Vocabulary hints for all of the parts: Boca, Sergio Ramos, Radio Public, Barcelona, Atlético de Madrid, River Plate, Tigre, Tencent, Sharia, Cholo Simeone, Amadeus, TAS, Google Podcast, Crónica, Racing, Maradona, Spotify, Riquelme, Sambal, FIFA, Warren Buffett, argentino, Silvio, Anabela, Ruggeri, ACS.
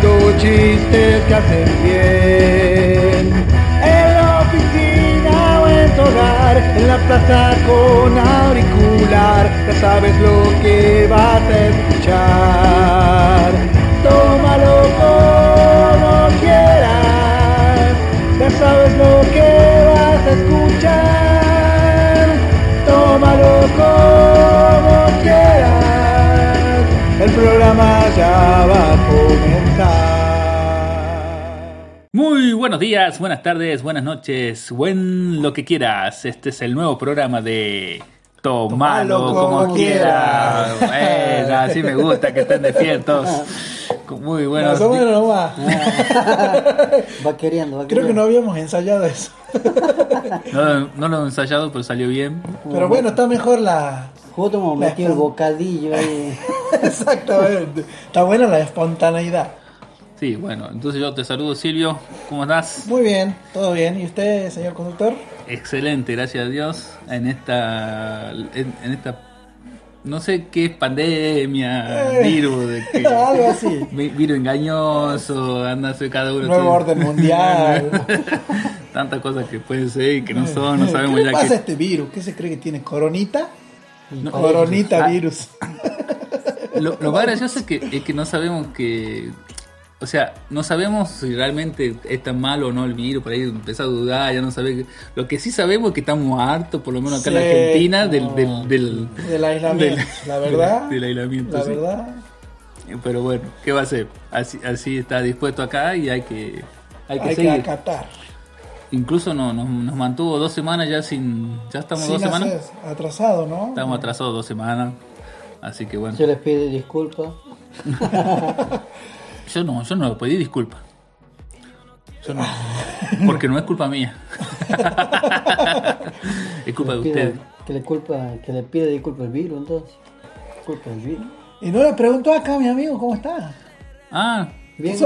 contando chistes que hacen bien. En la oficina o en tu hogar, en la plaza con auricular, ya sabes lo que vas a escuchar. Tómalo como quieras, ya sabes lo que vas a escuchar. Tómalo como quieras, el programa ya va a comenzar. Muy buenos días, buenas tardes, buenas noches, buen lo que quieras. Este es el nuevo programa de Tomalo como quieras. Bueno, así me gusta que estén despiertos. Muy buenos días. No va. Va queriendo, va. Creo que no habíamos ensayado eso. No lo he ensayado, pero salió bien. Pero bueno, está mejor la... Justo me metió el bocadillo ahí. Exactamente. Está buena la espontaneidad. Sí, bueno, entonces yo te saludo, Silvio. ¿Cómo estás? Muy bien, todo bien. ¿Y usted, señor conductor? Excelente, gracias a Dios. En esta no sé qué es pandemia, virus, algo así. Virus engañoso, anda cada uno. Nuevo orden mundial. Tantas cosas que pueden ser y que no son, no sabemos ya qué. ¿Qué pasa este virus? ¿Qué se cree que tiene? ¿Coronita? No, coronita virus. Lo más gracioso es que no sabemos que... O sea, no sabemos si realmente es tan malo o no el virus, por ahí empezó a dudar, ya no sabemos. Lo que sí sabemos es que estamos hartos, por lo menos acá en Argentina, del aislamiento, la verdad. Del aislamiento, la verdad. Pero bueno, ¿qué va a hacer? Así está dispuesto acá y hay que seguir. Hay que acatar. Incluso nos mantuvo 2 semanas ya sin... ¿Ya estamos 2 semanas? Atrasado, ¿no? Estamos atrasados 2 semanas, así que bueno. Yo les pido disculpas. Yo no pedí disculpas. Yo no. Porque no es culpa mía. Es culpa de ustedes. Que le pida disculpas al virus, entonces. Culpa del virus. Y no le preguntó acá, mi amigo, ¿cómo está? Ah, bien.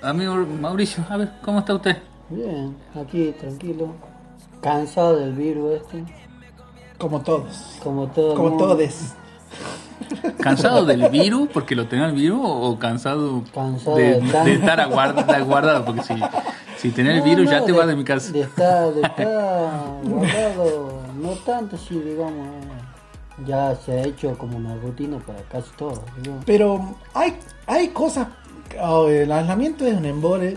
Amigo Mauricio, a ver, ¿cómo está usted? Bien, aquí tranquilo. Cansado del virus este. Como todos. ¿Cansado del virus porque lo tenga el virus o cansado de estar aguardado? Porque si tenés el virus ya te vas de mi casa. De estar guardado, no tanto, sí, digamos, ya se ha hecho como una rutina para casi todos, ¿no? Pero hay cosas, el aislamiento es un embole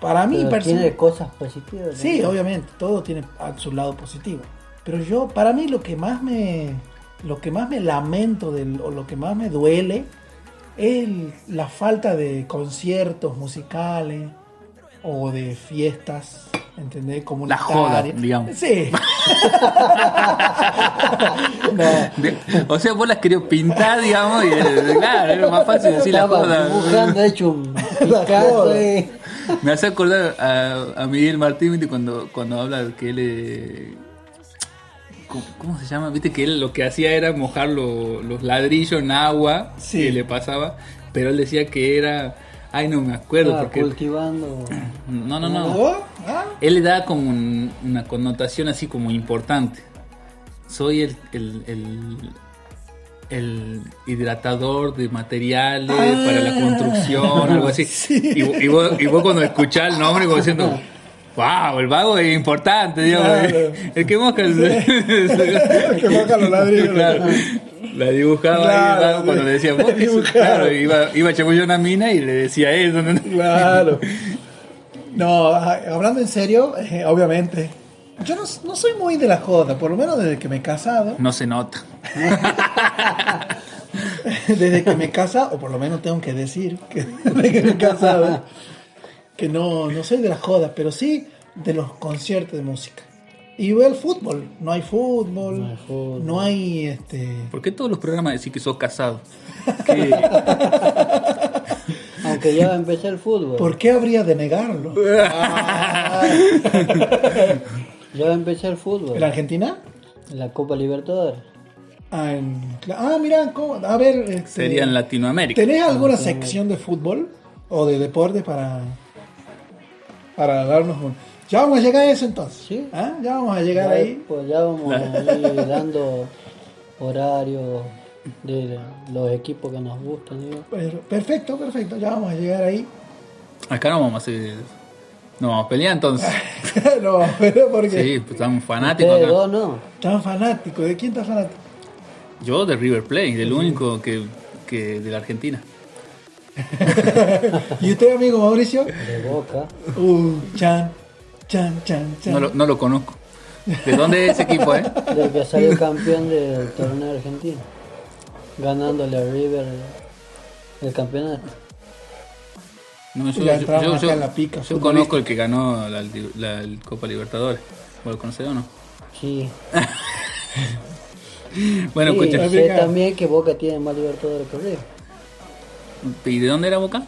para mí. Pero tiene cosas positivas, ¿no? Sí, obviamente, todo tiene a su lado positivo. Pero yo, para mí lo que más me lamento o lo que más me duele es la falta de conciertos musicales o de fiestas, ¿entendés? Como la joda, digamos. Sí. O sea, vos las querías pintar, digamos, y claro, era más fácil decir la joda. Buscando, hecho un picado. Me hace acordar a Miguel Martín cuando habla que él... ¿Cómo se llama? Viste que él lo que hacía era mojar los ladrillos en agua, sí, que le pasaba, pero él decía que era... Ay, no me acuerdo. Porque cultivando... No. ¿Ah? Él le daba como una connotación así como importante. Soy el hidratador de materiales para la construcción, algo así. Sí. Y vos cuando escuchás el nombre, vos diciendo... Wow, el vago es importante, Dios. Claro. El que mosca, el que mosca los ladrillos. Claro. La dibujaba, claro, ahí el vago, cuando le decía mosca. Claro, iba a chamullar una mina y le decía eso. Claro. No, hablando en serio, obviamente, yo no soy muy de la joda, por lo menos desde que me he casado. No se nota. Desde que me he casado, o por lo menos tengo que decir que desde que me he casado. Que no soy de las jodas, pero sí de los conciertos de música. Y veo el fútbol. No hay fútbol. No hay ¿Por qué todos los programas decís que sos casado? ¿Qué? Aunque ya empecé el fútbol. ¿Por qué habría de negarlo? Ya empecé el fútbol. ¿En Argentina? En la Copa Libertadores. Mirá, a ver... Sería en Latinoamérica. ¿Tenés alguna sección de fútbol o de deporte para darnos un... Ya vamos a llegar a eso entonces. Sí. ¿Ah? Ya vamos a llegar ahí. Pues ya vamos a ir dando horarios de los equipos que nos gustan, digo. Perfecto, perfecto, ya vamos a llegar ahí. Acá no vamos a ir, no vamos a pelear entonces. No vamos a pelear porque... Sí, pues están fanáticos acá. Vos no. Están fanáticos, ¿de quién estás fanático? Yo de River Plate, del único que de la Argentina. ¿Y usted, amigo Mauricio? De Boca. Chan. No lo conozco. ¿De dónde es ese equipo, eh? Del que salió campeón del torneo argentino, ganándole a River el campeonato. No, yo conozco el que ganó la Copa Libertadores. ¿Vos lo conocés o no? Sí. Bueno, sí, escucha. Sé también que Boca tiene más Libertadores que River. ¿Y de dónde era Boca?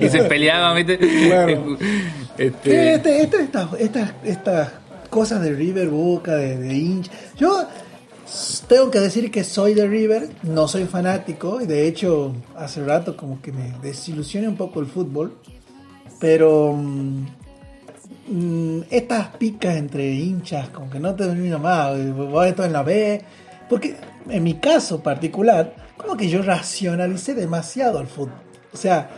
Y se peleaba, ¿viste? Bueno. Estas cosas de River, Boca, de hincha. Yo tengo que decir que soy de River, no soy fanático. Y de hecho, hace rato como que me desilusiona un poco el fútbol. Pero estas picas entre hinchas, como que no te termino más. Voy esto en la B. Porque en mi caso particular, como que yo racionalicé demasiado el fútbol. O sea,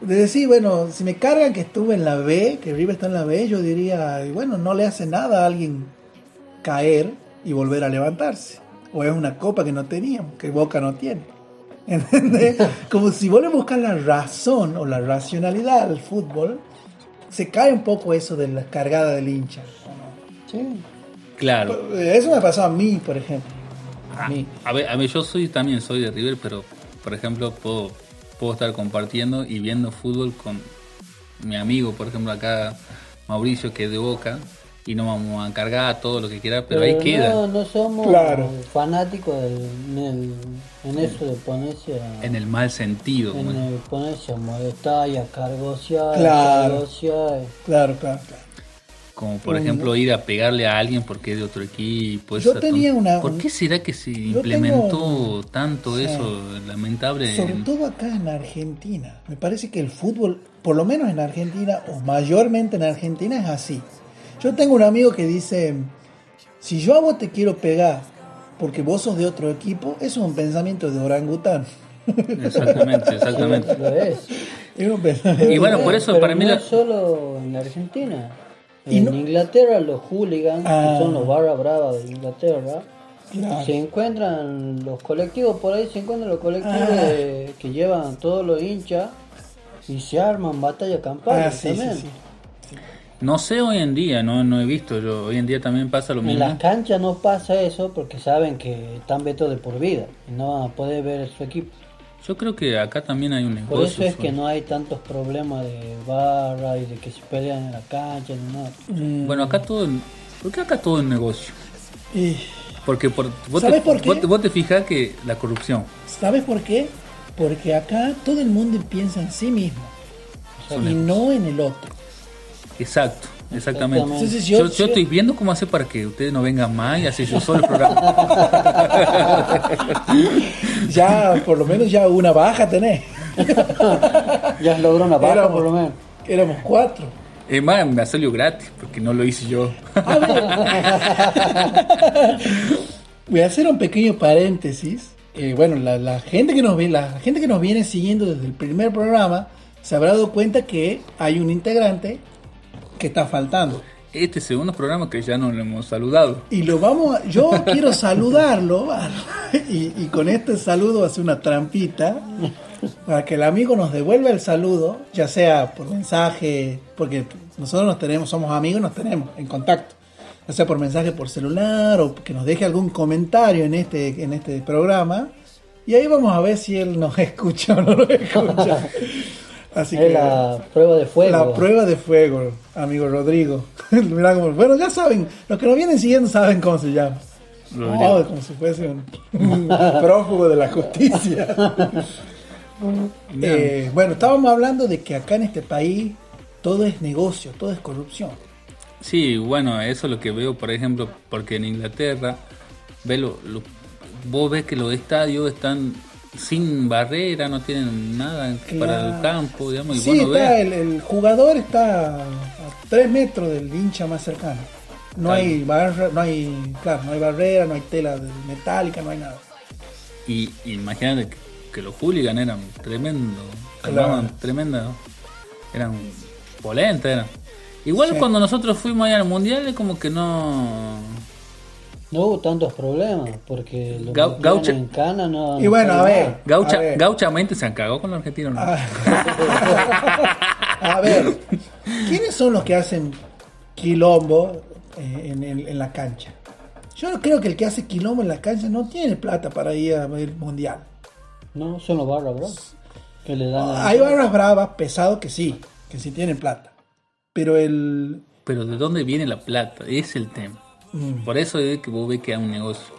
de decir, bueno, si me cargan que estuve en la B, que River está en la B, yo diría, bueno, no le hace nada a alguien caer y volver a levantarse. O es una copa que no teníamos, que Boca no tiene. ¿Entendés? Como si vos le buscas la razón o la racionalidad al fútbol, se cae un poco eso de la cargada del hincha. Sí. Claro. Eso me pasó a mí, por ejemplo. A ver, yo también soy de River, pero, por ejemplo, puedo estar compartiendo y viendo fútbol con mi amigo, por ejemplo, acá Mauricio, que es de Boca, y no vamos a cargar todo lo que quiera, pero ahí queda. No somos fanáticos en eso de ponerse a, en el mal sentido, el ponerse a molestar y a cargosear. Claro. Como por ejemplo ir a pegarle a alguien porque es de otro equipo. Yo tenía una... ¿Por qué será que se implementó tanto eso? Lamentable. Sobre todo acá en Argentina. Me parece que el fútbol, por lo menos en Argentina, o mayormente en Argentina, es así. Yo tengo un amigo que dice, si yo a vos te quiero pegar porque vos sos de otro equipo, eso es un pensamiento de orangután. Exactamente. Lo es. Es un pensamiento. Y bueno, por eso pero para mí... No solo en Argentina. En Inglaterra los hooligans, que son los barra brava de Inglaterra, claro, se encuentran los colectivos que llevan a todos los hinchas y se arman batallas campales también. Sí. No sé hoy en día, no he visto yo, hoy en día también pasa lo mismo. En las canchas no pasa eso porque saben que están vetados de por vida y no van a poder ver su equipo. Yo creo que acá también hay un negocio. Por eso es que no hay tantos problemas de barra y de que se pelean en la cancha ni nada. Bueno, acá todo... ¿Por qué acá todo es negocio? Porque vos te fijas que la corrupción. ¿Sabes por qué? Porque acá todo el mundo piensa en sí mismo. Y no en el otro. Exactamente. Entonces, yo estoy viendo cómo hacer para que ustedes no vengan más y así yo solo el programa. Ya, por lo menos ya una baja tenés. Ya logró una baja, por lo menos. Éramos 4. Es más, me ha salido gratis porque no lo hice yo. Voy a hacer un pequeño paréntesis. Bueno, la gente que nos ve, la gente que nos viene siguiendo desde el primer programa se habrá dado cuenta que hay un integrante que está faltando. Este segundo programa que ya no lo hemos saludado. Y lo vamos a, yo quiero saludarlo y con este saludo hace una trampita para que el amigo nos devuelva el saludo, ya sea por mensaje, porque nosotros somos amigos, nos tenemos en contacto, ya sea por mensaje por celular o que nos deje algún comentario en este programa y ahí vamos a ver si él nos escucha o no nos escucha. Así que, la prueba de fuego. La prueba de fuego, amigo Rodrigo. Mirá cómo, bueno, ya saben, los que nos vienen siguiendo saben cómo se llama. Oh, como si fuese un prófugo de la justicia. Bueno, estábamos hablando de que acá en este país todo es negocio, todo es corrupción. Sí, bueno, eso es lo que veo, por ejemplo, porque en Inglaterra vos ves que los estadios están... sin barrera, no tienen nada para el campo, digamos. Y sí, bueno, el jugador está a 3 metros del hincha más cercano. No hay, no hay barrera, no hay tela metálica, no hay nada. Y imagínate que los hooligans eran tremendos, eran polenta, eran. Igual sí. Cuando nosotros fuimos allá al mundial es como que no hubo tantos problemas, porque los Gaucha en Cana no... Y bueno, a ver. Gauchamente se han cagado con los argentinos. ¿No? A ver, ¿quiénes son los que hacen quilombo en la cancha? Yo creo que el que hace quilombo en la cancha no tiene plata para ir al mundial. No, son los barras bravas que le dan. Hay barras bravas pesados que sí tienen plata. Pero ¿de dónde viene la plata? Es el tema. Por eso es que vos ves que hay un negocio.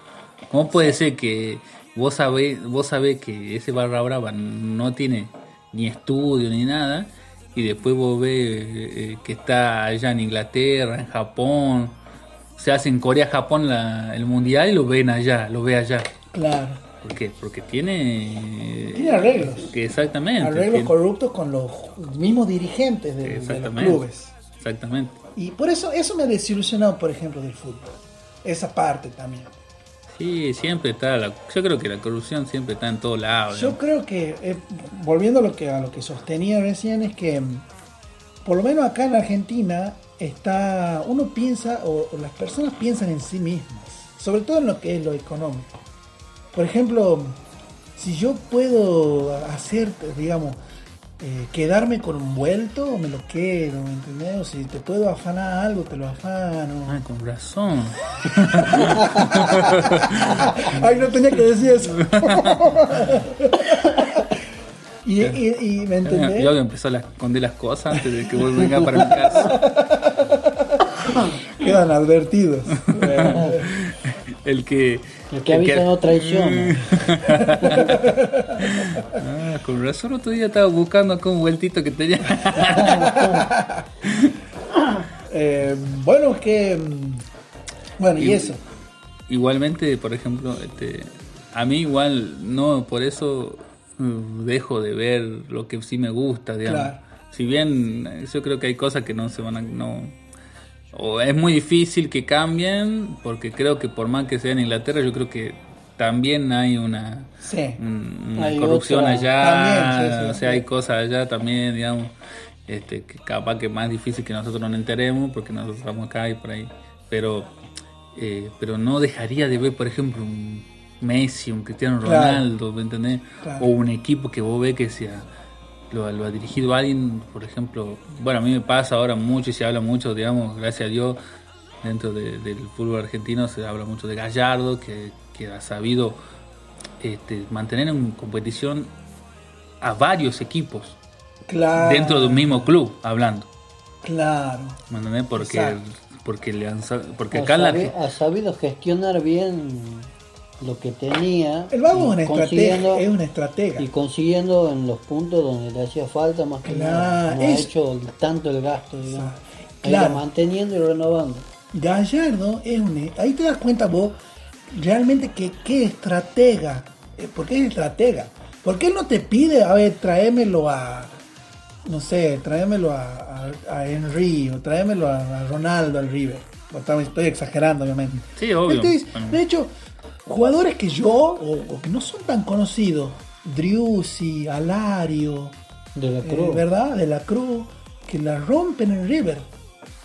¿Cómo puede ser que vos sabés que ese barra brava no tiene ni estudio ni nada, y después vos ves que está allá en Inglaterra, en Japón, se hace en Corea, Japón el mundial y lo ve allá? Claro. ¿Por qué? Porque tiene arreglos. Exactamente. Arreglos corruptos con los mismos dirigentes de los clubes. Exactamente. Y por eso me desilusionó, por ejemplo, del fútbol. Esa parte también. Sí, siempre está. Yo creo que la corrupción siempre está en todos lados. Yo creo que, volviendo a lo que sostenía recién, es que por lo menos acá en Argentina está, uno piensa, o las personas piensan en sí mismas, sobre todo en lo que es lo económico. Por ejemplo, si yo puedo hacer, digamos, quedarme con un vuelto, me lo quedo, ¿me entendés? Si te puedo afanar algo, te lo afano. Ah, con razón. Ay, no tenía que decir eso. y ¿me entendés? Yo empezó a esconder las cosas antes de que vos vengas para mi casa. Quedan advertidos. El que avisa no traiciona. Ah, con razón, otro día estaba buscando acá un vueltito que tenía. Y eso. Igualmente, por ejemplo, a mí igual, no, por eso dejo de ver lo que sí me gusta, digamos. Claro. Si bien yo creo que hay cosas que no se van a... O es muy difícil que cambien, porque creo que por más que sea en Inglaterra, yo creo que también hay una corrupción allá, también, sí. O sea, hay cosas allá también, digamos, que capaz que es más difícil que nosotros nos enteremos, porque nosotros estamos acá y por ahí, pero no dejaría de ver, por ejemplo, un Messi, un Cristiano Ronaldo, ¿me entendés? Claro. O un equipo que vos ves que sea... Lo ha dirigido alguien, por ejemplo. Bueno, a mí me pasa ahora mucho y se habla mucho, digamos, gracias a Dios, dentro del fútbol argentino se habla mucho de Gallardo, que ha sabido mantener en competición a varios equipos. Claro. Dentro de un mismo club, hablando. Claro. ¿Me entendés? Porque ha sabido gestionar bien lo que tenía. El vago es una estratega. Y consiguiendo en los puntos donde le hacía falta, más que nada. No ha hecho tanto el gasto, digamos. Claro. Manteniendo y renovando. Gallardo es un... Ahí te das cuenta vos realmente que qué estratega. Porque es estratega. Porque él no te pide, a ver, tráemelo a... No sé, tráemelo a Henry, o tráemelo a Ronaldo, al River. Estoy exagerando, obviamente. Sí, obvio. Entonces, bueno. De hecho... Jugadores que yo, o que no son tan conocidos, Driussi, Alario, de la Cruz. ¿Verdad? De la Cruz, que la rompen en River,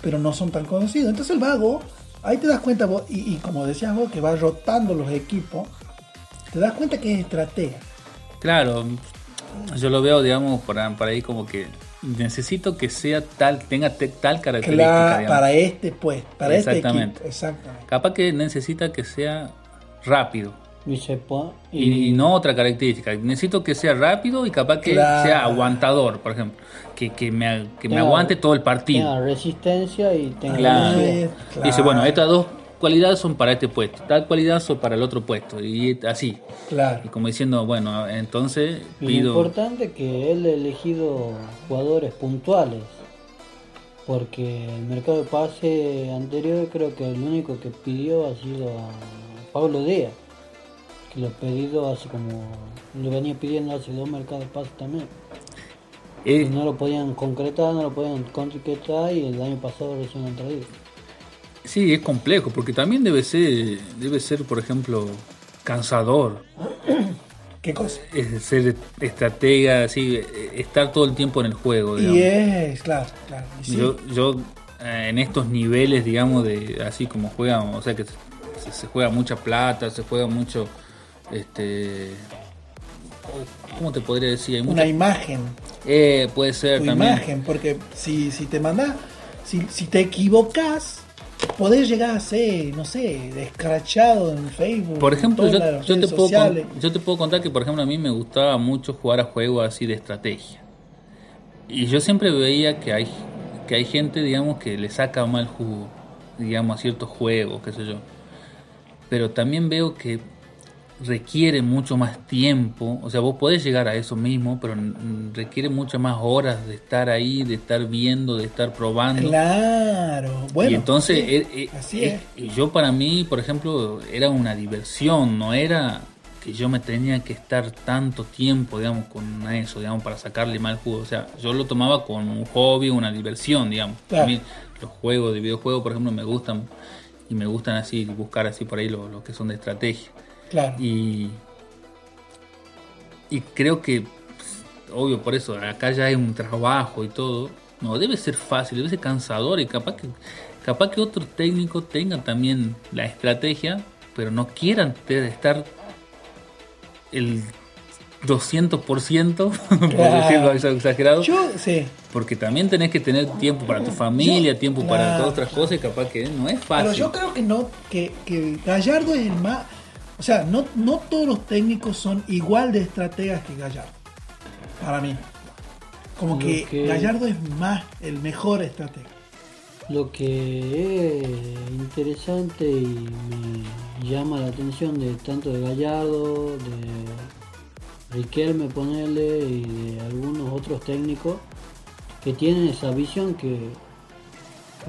pero no son tan conocidos. Entonces el vago, ahí te das cuenta vos, y como decías vos, que va rotando los equipos, te das cuenta que es estratega. Claro, yo lo veo, digamos, por ahí como que necesito que sea tenga tal característica. Claro, para para este equipo. Exactamente. Capaz que necesita que sea rápido y no otra característica. Necesito que sea rápido y capaz que sea aguantador, por ejemplo, que me aguante todo el partido, tenga resistencia y tenga dice, bueno, estas dos cualidades son para este puesto, tal cualidad son para el otro puesto, y así. Claro. Y como diciendo, bueno, entonces lo importante que él ha elegido jugadores puntuales, porque el mercado de pase anterior creo que el único que pidió ha sido a Pablo Díaz, que lo ha pedido hace como... Lo venía pidiendo hace dos mercados de pase también. Y no lo podían concretar, y el año pasado recién han traído. Sí, es complejo, porque también debe ser, por ejemplo, cansador. ¿Qué cosa? Es ser estratega, así, estar todo el tiempo en el juego, digamos. Y es, claro. Y sí. Yo en estos niveles, digamos, de así como juegan, o sea, que se juega mucha plata, se juega mucho, ¿cómo te podría decir? Hay una imagen. Puede ser tu también. Imagen, porque si te mandás, si te equivocás, podés llegar a ser, no sé, descrachado en Facebook. Por ejemplo, yo te puedo contar que, por ejemplo, a mí me gustaba mucho jugar a juegos así de estrategia. Y yo siempre veía que hay gente, digamos, que le saca mal jugo, digamos, a ciertos juegos, qué sé yo. Pero también veo que requiere mucho más tiempo, o sea, vos podés llegar a eso mismo, pero requiere muchas más horas de estar ahí, de estar viendo, de estar probando. Claro, bueno. Y entonces, sí, así es. Yo, para mí, por ejemplo, era una diversión, no era que yo me tenía que estar tanto tiempo, digamos, con eso, digamos, para sacarle mal jugo. O sea, yo lo tomaba como un hobby, una diversión, digamos. Claro. A mí los juegos de videojuegos, por ejemplo, me gustan, y me gustan así, buscar así por ahí los que son de estrategia. Claro. Y creo que, obvio, por eso, acá ya hay un trabajo y todo. No, debe ser fácil, debe ser cansador, y capaz que otro técnico tenga también la estrategia, pero no quieran estar el 200%, claro, por decirlo exagerado. Yo, sí. Porque también tenés que tener tiempo para tu familia, tiempo para todas otras cosas, y capaz que no es fácil. Pero yo creo que no, que Gallardo es el más... O sea, no todos los técnicos son igual de estrategas que Gallardo. Para mí. Como que Gallardo es más, el mejor estratega. Lo que es interesante y me llama la atención de tanto de Gallardo, de Riquelme, ponerle, y de algunos otros técnicos que tienen esa visión que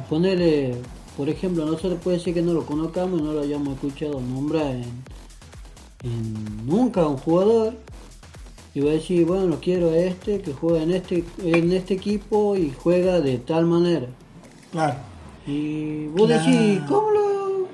ponerle... Por ejemplo, nosotros puede ser que no lo conozcamos y no lo hayamos escuchado nombrar nunca a un jugador, y va a decir, bueno, quiero a este que juega en este equipo y juega de tal manera. Claro. Y vos decís, ¿cómo lo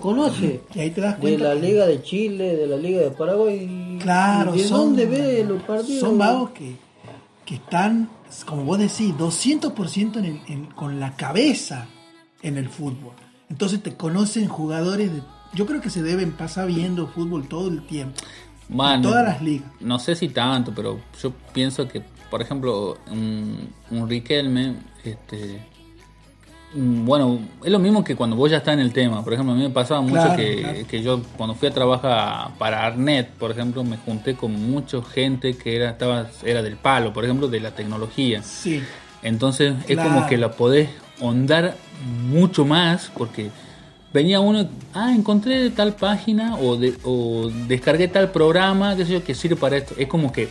conoce? Y ahí te das cuenta. De la Liga de Chile, de la Liga de Paraguay. Claro. ¿De dónde ve los partidos? Son vagos que están, como vos decís, 200% con la cabeza en el fútbol. Entonces te conocen jugadores de... Yo creo que se deben pasar viendo fútbol todo el tiempo. Bueno, en todas las ligas. No sé si tanto, pero yo pienso que, por ejemplo, un Riquelme... bueno, es lo mismo que cuando vos ya estás en el tema. Por ejemplo, a mí me pasaba mucho que yo, cuando fui a trabajar para Arnet, por ejemplo, me junté con mucha gente que era del palo, por ejemplo, de la tecnología. Sí. Entonces es como que la podés ahondar mucho más, porque... Venía uno, encontré tal página o descargué tal programa, qué sé yo, que sirve para esto. Es como que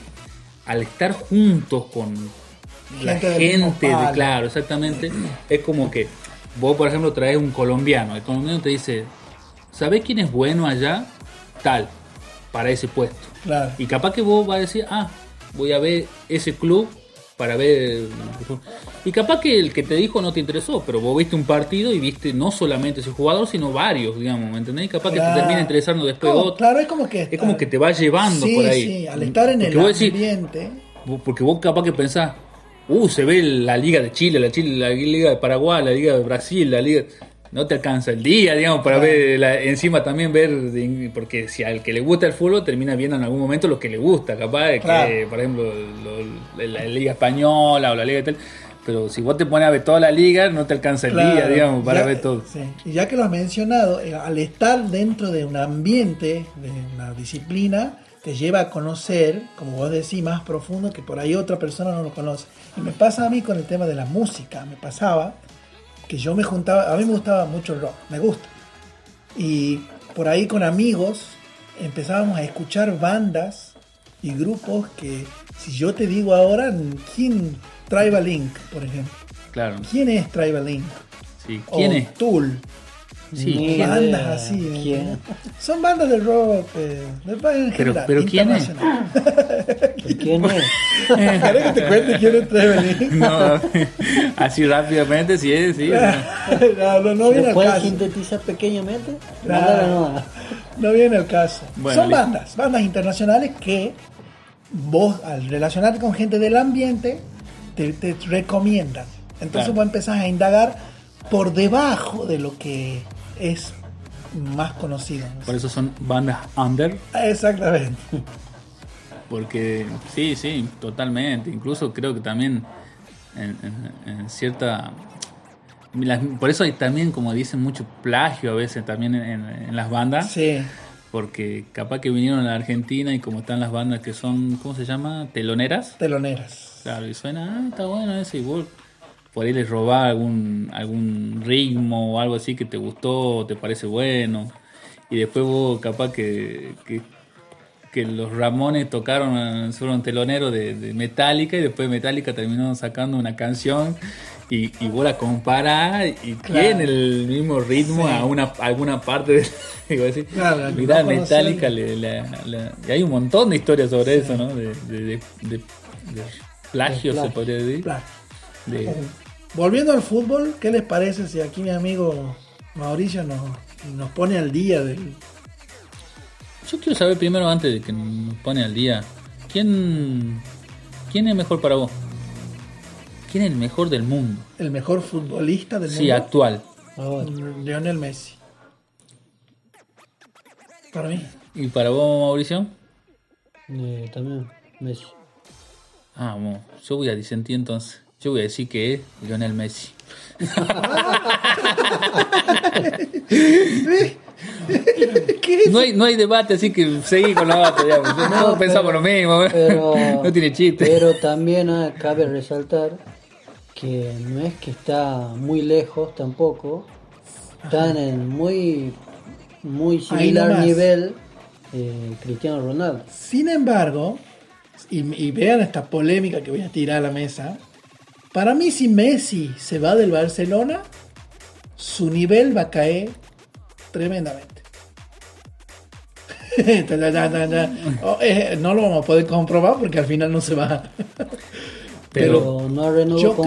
al estar juntos con la gente, claro, exactamente, es como que vos, por ejemplo, traes un colombiano. El colombiano te dice, ¿sabés quién es bueno allá? Tal, para ese puesto. Claro. Y capaz que vos vas a decir, voy a ver ese club para ver... Y capaz que el que te dijo no te interesó, pero vos viste un partido y viste no solamente ese jugador, sino varios, digamos, ¿me entendés? Y capaz que te termina interesando después otro. Claro, es como que te va llevando por ahí. Sí, al estar en el ambiente. Porque vos capaz que pensás, se ve la Liga de Chile, la Liga de Paraguay, la Liga de Brasil, la Liga... No te alcanza el día, digamos, para ver... Encima también ver... Porque si al que le gusta el fútbol termina viendo en algún momento lo que le gusta, capaz, que, por ejemplo, la Liga Española o la Liga... Pero si vos te pones a ver toda la liga, no te alcanza el día, digamos, para ver todo. Sí. Y ya que lo has mencionado, al estar dentro de un ambiente, de una disciplina, te lleva a conocer, como vos decís, más profundo, que por ahí otra persona no lo conoce. Y me pasa a mí con el tema de la música. Me pasaba que yo me juntaba, a mí me gustaba mucho el rock, me gusta. Y por ahí con amigos empezábamos a escuchar bandas y grupos que, si yo te digo ahora, ¿quién...? Tribal Inc, por ejemplo. Claro. ¿Quién es Tribal Inc? Sí. ¿Quién es? Tool. Sí, bandas así. ¿Quién? Son bandas del rock, en general. Pero ¿quién es? ¿Quién es? ¿Querés que te cuente quién es Trevelin? No, así rápidamente, sí es, sí. No viene al caso. ¿Puedes sintetizar pequeñamente? No viene al caso. Bueno, son bandas internacionales que vos, al relacionarte con gente del ambiente, te recomiendan. Entonces vos empezás a indagar por debajo de lo que es más conocido, ¿no? Por eso son bandas under. Exactamente. Porque sí, totalmente. Incluso creo que también en cierta... por eso hay también, como dicen, mucho plagio a veces también en las bandas. Sí. Porque capaz que vinieron a la Argentina y como están las bandas que son, ¿cómo se llama? Teloneras. Claro, y suena, está bueno eso, y vos por ahí les robás algún ritmo o algo así que te gustó o te parece bueno. Y después vos capaz que los Ramones fueron teloneros de Metallica, y después Metallica terminó sacando una canción y vos la comparás y tiene el mismo ritmo a alguna parte de... Digo así, mirá, Metallica, y hay un montón de historias sobre eso, ¿no? De plagio, se podría decir. Volviendo al fútbol, ¿qué les parece si aquí mi amigo Mauricio nos pone al día? Yo quiero saber primero, antes de que nos pone al día, ¿quién es mejor para vos? ¿Quién es el mejor del mundo? ¿El mejor futbolista del mundo? Sí, actual. Lionel Messi. Para mí. ¿Y para vos, Mauricio? También Messi. Ah, bueno, yo voy a disentir entonces. Yo voy a decir que es Lionel Messi. No hay debate, así que seguí con la bata. No pensamos lo mismo. No tiene chiste. Pero también cabe resaltar que no es que está muy lejos tampoco. Están en muy similar nivel Cristiano Ronaldo. Sin embargo, y vean esta polémica que voy a tirar a la mesa, para mí si Messi se va del Barcelona, su nivel va a caer tremendamente. No lo vamos a poder comprobar porque al final no se va. Pero no renovó,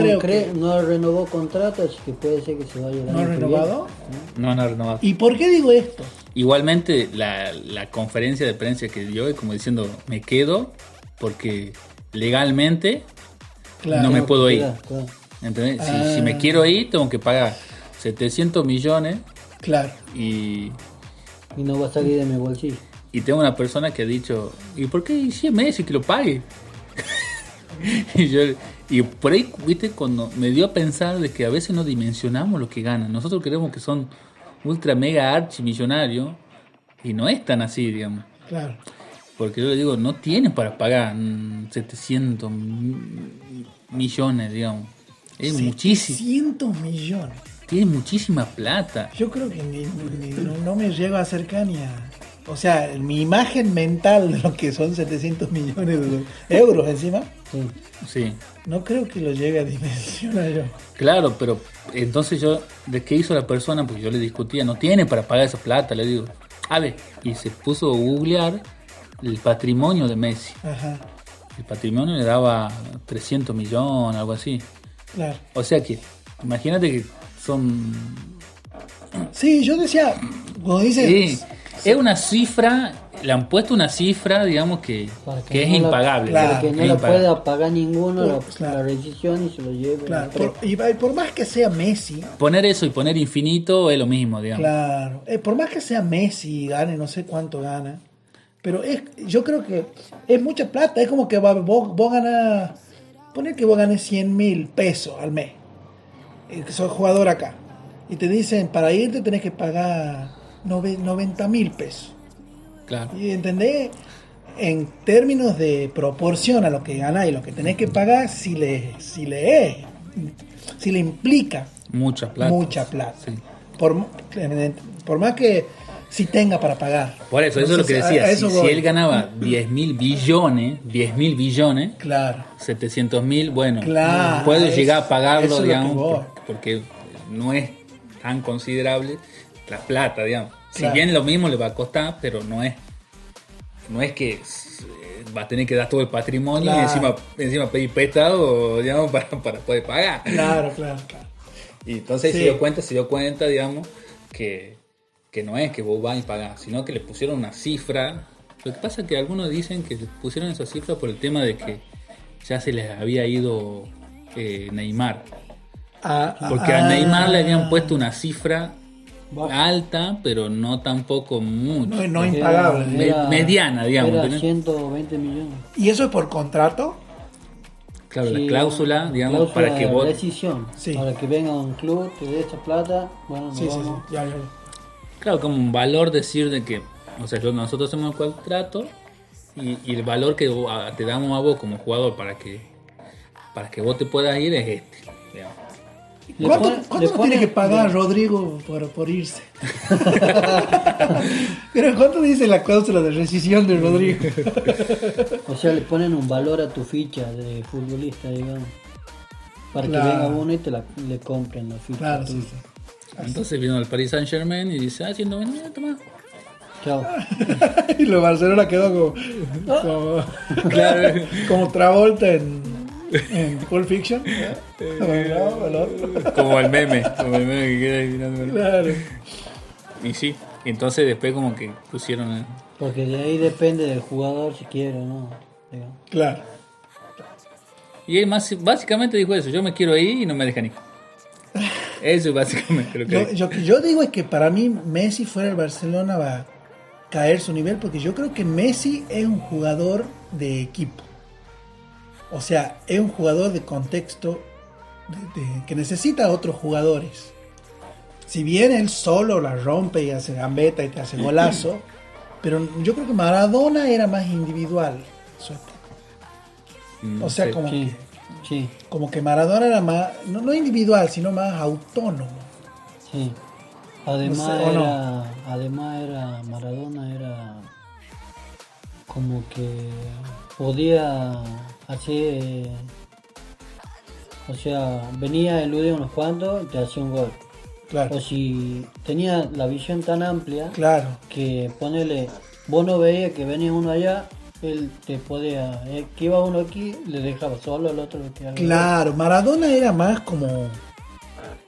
no renovó contrato, así que puede ser que se vaya. ¿No ha renovado? No ha renovado. ¿Y por qué digo esto? Igualmente la conferencia de prensa que dio es como diciendo, me quedo porque legalmente no me puedo ir. Claro. ¿Entendés? Si me quiero ir, tengo que pagar 700 millones. Claro. Y no va a salir de mi bolsillo. Y tengo una persona que ha dicho, ¿y por qué si es Messi que lo pague? Y por ahí, viste, cuando me dio a pensar de que a veces no dimensionamos lo que ganan. Nosotros creemos que son ultra mega archimillonarios y no es tan así, digamos. Claro. Porque yo le digo, no tienen para pagar 700 millones, digamos. Es muchísimo. 700 millones. Tienen muchísima plata. Yo creo que no me llego a cerca ni a... O sea, mi imagen mental de lo que son 700 millones de euros encima. Sí. No creo que lo llegue a dimensionar yo. Claro, pero entonces yo, ¿de qué hizo la persona? Porque yo le discutía, no tiene para pagar esa plata, le digo. A ver, y se puso a googlear el patrimonio de Messi. Ajá. El patrimonio le daba 300 millones, algo así. Claro. O sea que, imagínate que son... Sí, yo decía, como dices... Sí. Es una cifra, le han puesto una cifra, digamos, que es impagable. Claro, que no la pueda pagar ninguno la rescisión y se lo lleve. Claro, por más que sea Messi... Poner eso y poner infinito es lo mismo, digamos. Claro, por más que sea Messi y gane, no sé cuánto gana, pero yo creo que es mucha plata. Es como que vos ganás... Poner que vos ganes 100.000 pesos al mes, que sos jugador acá, y te dicen, para irte tenés que pagar... 90.000 pesos. Claro. ¿Y entendés? En términos de proporción a lo que ganás y lo que tenés que pagar, si le implica mucha plata. Sí. Por más que si tenga para pagar. Por eso, entonces, eso es lo que decía. Si él ganaba 10.000 billones, claro. 700.000, bueno, claro, puedo llegar a pagarlo, digamos, porque no es tan considerable. la plata, digamos. Claro. Si bien lo mismo le va a costar, pero no es que va a tener que dar todo el patrimonio, claro, y encima pedir prestado, digamos, para poder pagar. Claro. Y entonces sí, se dio cuenta, digamos, que no es que vos vas y pagás, sino que le pusieron una cifra. Lo que pasa es que algunos dicen que pusieron esa cifra por el tema de que ya se les había ido Neymar. Porque a Neymar le habían puesto una cifra alta, pero no tampoco mucho. No impagable. Mediana, digamos. Era 120 millones. ¿Y eso es por contrato? Claro, sí, la cláusula, digamos, cláusula para que vos... decisión, sí, para que venga un club, te dé esta plata, bueno, sí. Ya. Claro, como un valor decir de que, o sea, nosotros hacemos el contrato y el valor que te damos a vos como jugador para que vos te puedas ir es este, digamos. ¿Cuánto tiene que pagar Rodrigo por irse? Pero ¿cuánto dice la cláusula de rescisión de Rodrigo? O sea, le ponen un valor a tu ficha de futbolista, digamos, para que venga uno y le compren la ficha. Claro, sí. Entonces vino al Paris Saint Germain y dice, 120 millones, toma. Chao. Y lo Barcelona quedó como Travolta en Pulp Fiction, como el meme que queda ahí mirando. Claro. Y sí, entonces después como que pusieron porque de ahí depende del jugador si quiere o no. Claro. Y él básicamente dijo eso, yo me quiero ir y no me dejan ir. Eso es básicamente lo que yo digo, es que para mí Messi fuera el Barcelona va a caer su nivel, porque yo creo que Messi es un jugador de equipo. O sea, es un jugador de contexto que necesita a otros jugadores. Si bien él solo la rompe y hace gambeta y te hace golazo, pero yo creo que Maradona era más individual. O sea, como que Maradona era más, no individual, sino más autónomo. Sí. Además, Maradona era como que podía hacer, o sea, venía el uno unos cuantos y te hacía un gol. Claro. O si tenía la visión tan amplia, claro, que ponele, vos no veías que venía uno allá, él te podía, que iba uno aquí, le dejaba solo al otro. Claro, Maradona era más como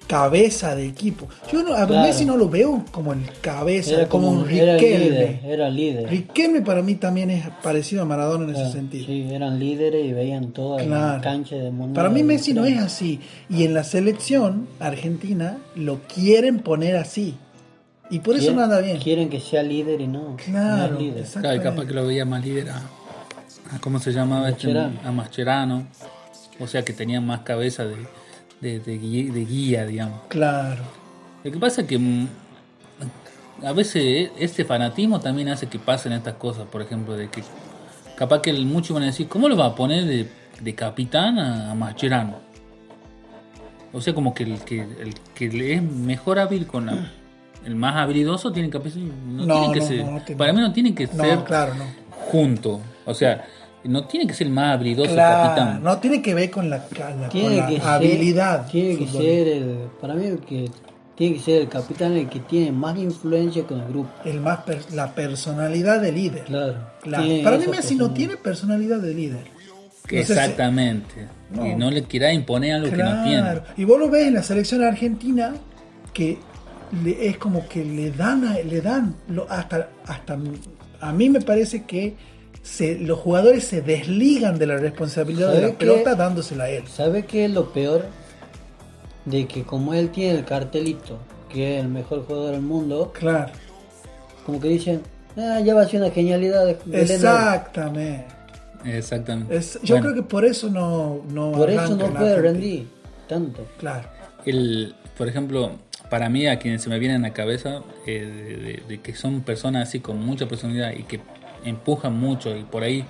cabeza de equipo. Yo Messi no lo veo como el cabeza, era como un Riquelme. Era líder. Riquelme para mí también es parecido a Maradona en ese sentido. Sí, eran líderes y veían toda la cancha del mundo. Para mí Messi no es así. Y en la selección argentina lo quieren poner así. Y por eso nada bien. Quieren que sea líder y no. Claro, no es líder. Claro, y capaz que lo veía más líder a ¿cómo se llamaba? A Mascherano. O sea que tenía más cabeza de guía, digamos. Claro. Lo que pasa es que a veces este fanatismo también hace que pasen estas cosas, por ejemplo, de que capaz que muchos van a decir, ¿cómo lo va a poner de capitán a Mascherano? O sea, como que el que es mejor hábil con el más habilidoso tiene que ser. Para mí no tiene que ser, claro, no, junto. O sea, no tiene que ser el más habilidoso, claro, capitán. No tiene que ver con la habilidad. Tiene que ser para mí que tiene que ser el capitán el que tiene más influencia con el grupo. El más la personalidad de líder. Claro. Para mí Messi no tiene personalidad de líder. Exactamente. No. Y no le quiera imponer algo, claro, que no tiene. Y vos lo ves en la selección argentina que es como que le dan hasta a mí me parece que los jugadores se desligan de la responsabilidad de la pelota dándosela a él. ¿Sabe qué es lo peor? De que como él tiene el cartelito, que es el mejor jugador del mundo, claro, como que dicen, ya va a ser una genialidad de Exactamente. Yo creo que por eso no puede rendir tanto. Claro. Por ejemplo, para mí, a quienes se me vienen a la cabeza, de que son personas así con mucha personalidad y que empujan mucho y por ahí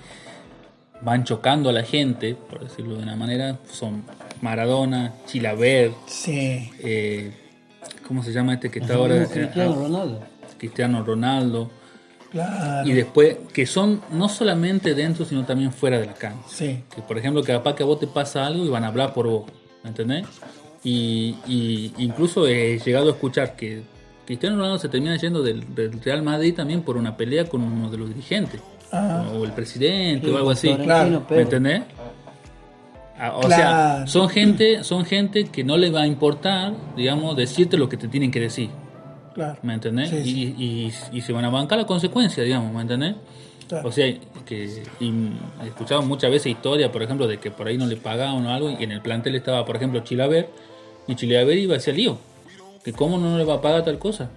van chocando a la gente, por decirlo de una manera, son Maradona, Chilavert, sí, ¿cómo se llama este que está ahora? Cristiano Ronaldo, claro. Y después que son no solamente dentro sino también fuera de la cancha, sí, que por ejemplo capaz que a vos te pasa algo y van a hablar por vos, ¿entendés? Y incluso he llegado a escuchar que Cristiano Ronaldo se termina yendo del Real Madrid también por una pelea con uno de los dirigentes, o el presidente, sí, o algo así, claro. ¿Me entendés? O sea, son gente que no le va a importar, digamos, decirte lo que te tienen que decir. Claro. ¿Me entendés? Sí, sí. Y se van a bancar la consecuencia, digamos, ¿me entendés? Claro. O sea, que he escuchado muchas veces historias, por ejemplo, de que por ahí no le pagaban o algo, y en el plantel estaba, por ejemplo, Chilavert, y Chilavert iba hacia el lío, que cómo no le va a pagar tal cosa.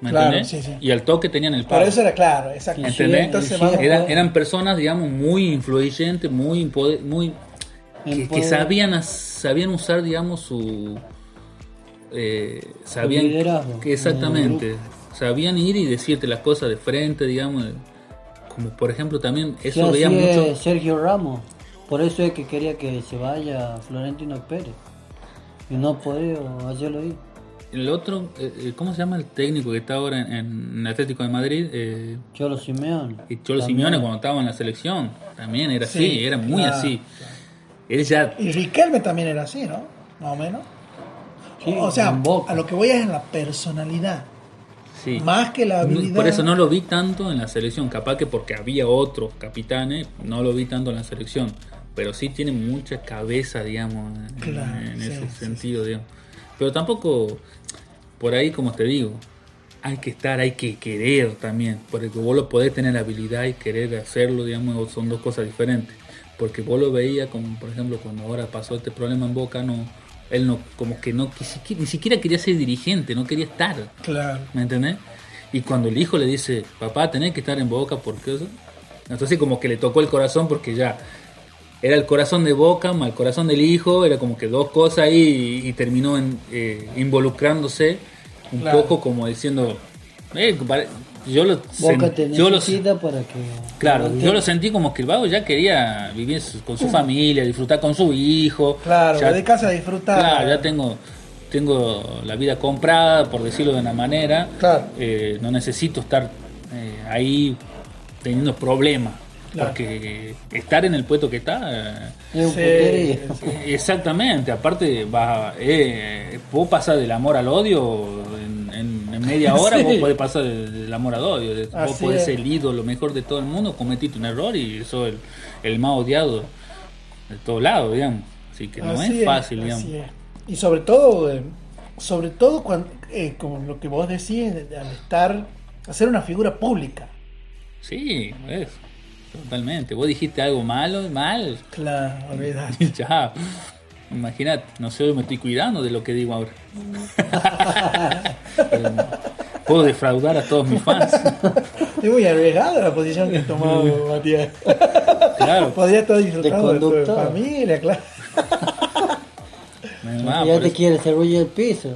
¿Me claro, entendés? Sí, sí. Y al toque tenían el pago. Para eso era claro, exacto. ¿Entendés? Sí, eran personas, digamos, muy influyentes, muy que sabían usar, digamos, su sabían liderazgo, que exactamente sabían ir y decirte las cosas de frente, digamos, como por ejemplo también eso sí, veía mucho Sergio Ramos. Por eso es que quería que se vaya Florentino Pérez y no podía hacerlo ahí. El otro, ¿cómo se llama el técnico que está ahora en Atlético de Madrid? Cholo Simeone. Y Cholo Simeone cuando estaba en la selección también era así, era muy así. Él ya... Y Riquelme también era así, ¿no? Más o menos. Sí, o sea, a lo que voy es en la personalidad. Sí. Más que la habilidad. Por eso no lo vi tanto en la selección. Capaz que porque había otros capitanes, no lo vi tanto en la selección. Pero sí tiene mucha cabeza, digamos, claro, en ese sentido, digamos. Pero tampoco, por ahí, como te digo, hay que querer también. Porque vos lo podés tener la habilidad y querer hacerlo, digamos, son dos cosas diferentes. Porque vos lo veías, como por ejemplo, cuando ahora pasó este problema en Boca, él ni siquiera quería ser dirigente, no quería estar. Claro. ¿Me entendés? Y cuando el hijo le dice, papá, tenés que estar en Boca, porque eso. Entonces, como que le tocó el corazón, porque ya era el corazón de Boca más el corazón del hijo, era como que dos cosas ahí y terminó involucrándose un poco, como diciendo. Yo lo sentí como que el vago ya quería vivir con su familia, disfrutar con su hijo. Claro, ya, de casa disfrutar. Claro, ya tengo la vida comprada, por decirlo de una manera. Claro. No necesito estar ahí teniendo problemas. Claro. Porque estar en el puesto que está exactamente, aparte vos pasás del amor al odio en media hora, vos podés pasar del amor al odio, vos podés ser el ídolo mejor de todo el mundo, cometiste un error y sos el más odiado de todos lados, digamos, así que no es fácil, digamos. Y sobre todo cuando, como lo que vos decís, al estar, hacer una figura pública. Sí, es totalmente. Vos dijiste algo mal. Claro, olvidad. Chao. Imagínate, no sé, yo me estoy cuidando de lo que digo ahora. Puedo defraudar a todos mis fans. Es muy arriesgada la posición que has tomado, Matías. Claro. Podría estar disfrutando de tu familia, claro. Ya te quieres arrullar el piso.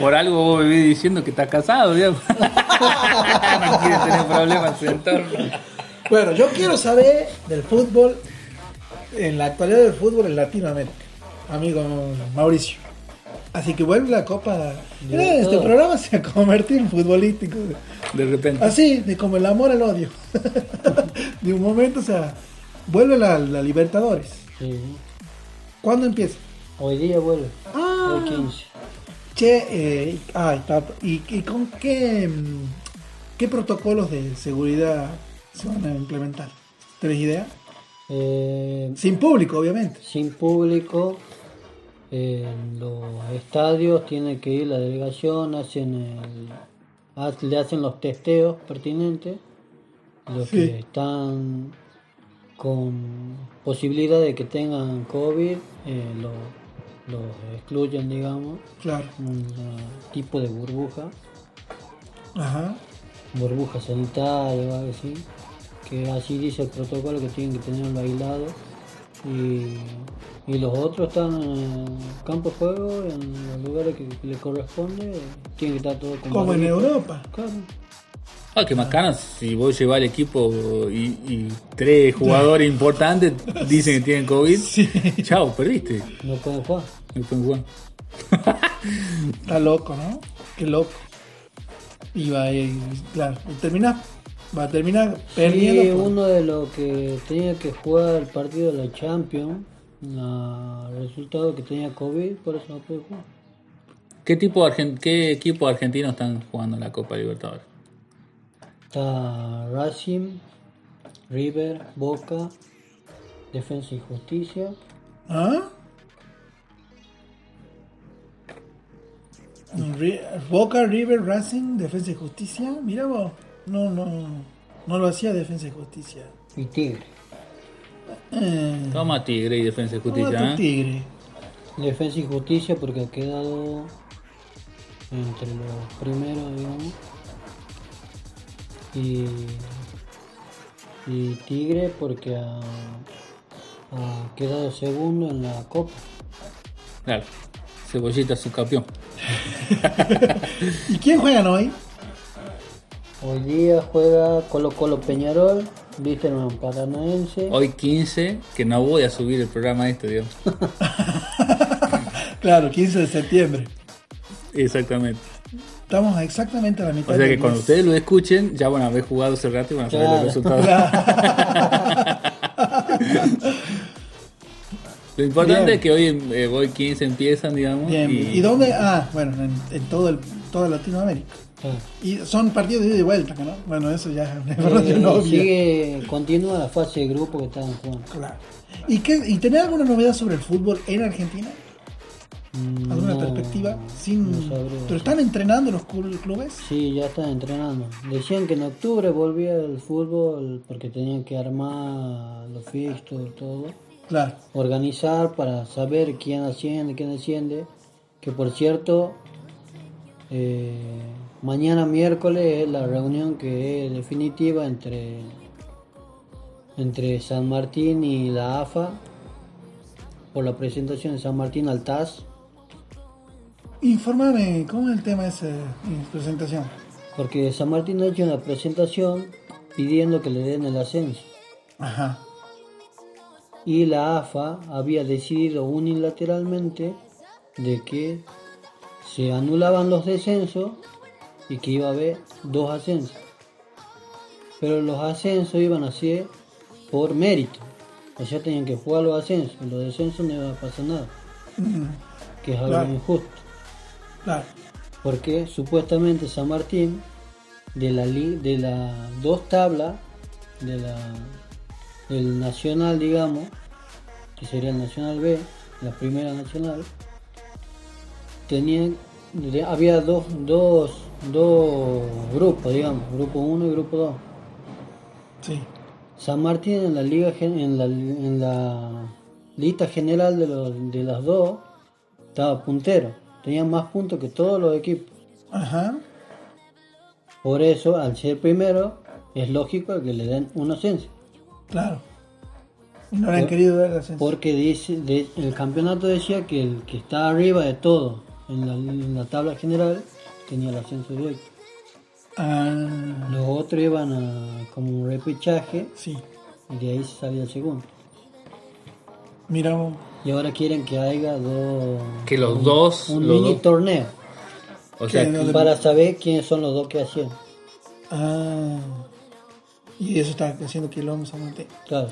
Por algo vos vivís diciendo que estás casado, digamos. No quieres tener problemas en su entorno. Bueno, yo quiero saber del fútbol, en la actualidad del fútbol en Latinoamérica, amigo Mauricio. Así que vuelve la Copa. Este programa se ha convertido en futbolístico. De repente. Así, de como el amor al odio. De un momento, o sea, vuelve la Libertadores. Sí. ¿Cuándo empieza? Hoy día vuelve. Ah. Hoy 15. ¿Y con qué protocolos de seguridad se van a implementar? ¿Tenés idea? Sin público, obviamente. Sin público. Los estadios tienen que ir la delegación, le hacen los testeos pertinentes. Los que están con posibilidad de que tengan COVID, los excluyen, digamos. Claro. Un tipo de burbuja. Ajá. Burbuja sanitaria o algo así. Que así dice el protocolo, que tienen que tenerlo aislado. Y los otros están en campo de juego, en los lugares que les corresponde. Tienen que estar todo como en Europa. Claro. Ah, qué macana, si vos llevas al equipo y tres jugadores importantes dicen que tienen COVID, chao, perdiste. No pueden jugar. Está loco, ¿no? Qué loco. Y va a terminar perdiendo. Sí, uno de los que tenía que jugar el partido de la Champions, el resultado que tenía COVID, por eso no puede jugar. ¿Qué equipos argentinos están jugando en la Copa Libertadores? Está Racing, River, Boca, Defensa y Justicia. ¿Ah? Boca, River, Racing, Defensa y Justicia. Mirá vos, no lo hacía Defensa y Justicia. Y Tigre. Toma Tigre y Defensa y Justicia. Toma Tigre. Defensa y Justicia porque ha quedado entre los primeros, digamos. Y Tigre porque ha quedado segundo en la Copa. Claro, Cebollita es su campeón. ¿Y quién juegan hoy? Hoy día juega Colo Peñarol, Víctor Paranaense. Hoy 15, que no voy a subir el programa este, digamos. Claro, 15 de septiembre. Exactamente. Estamos exactamente a la mitad. O sea que cuando ustedes lo escuchen, ya van a haber jugado ese rato y van a saber los resultados. Claro. Lo importante es que hoy 15 empiezan, digamos. Bien. ¿Y dónde? Ah, bueno, en toda Latinoamérica. Y son partidos de ida y vuelta, ¿no? Bueno, eso ya es una información obvia. Continúa la fase de grupo que están jugando. Claro. ¿Y tenés alguna novedad sobre el fútbol en Argentina? ¿Alguna perspectiva? ¿Pero están entrenando los clubes? Sí, ya están entrenando. Decían que en octubre volvía el fútbol porque tenían que armar los fixtures y todo. Claro. Organizar para saber quién asciende, quién desciende. Que por cierto, mañana miércoles es la reunión que es definitiva entre San Martín y la AFA por la presentación de San Martín al TAS. Informame, ¿cómo es el tema de esa presentación? Porque San Martín ha hecho una presentación pidiendo que le den el ascenso. Ajá. Y la AFA había decidido unilateralmente de que se anulaban los descensos y que iba a haber 2 ascensos. Pero los ascensos iban a ser por mérito. O sea, tenían que jugar los ascensos. Los descensos no iban a pasar nada. Que es algo injusto. Claro. Porque supuestamente San Martín, de las 2 tablas, del Nacional, digamos, que sería el Nacional B, la primera Nacional, había dos grupos, digamos, grupo 1 y grupo 2. Sí. San Martín en la liga en la lista general de las 2 estaba puntero, tenía más puntos que todos los equipos. Ajá. Por eso, al ser primero, es lógico que le den un ascenso. Claro. No le han querido dar el ascenso. Porque el campeonato decía que el que está arriba de todo en la tabla general tenía el ascenso directo. Ah. Los otros iban como un repechaje. Sí. Y de ahí salía el segundo. Miramos. Y ahora quieren que haya un mini torneo. O sea, para saber quiénes son los 2 que hacían. Ah. Y eso está haciendo que lo vamos a mantener. Claro.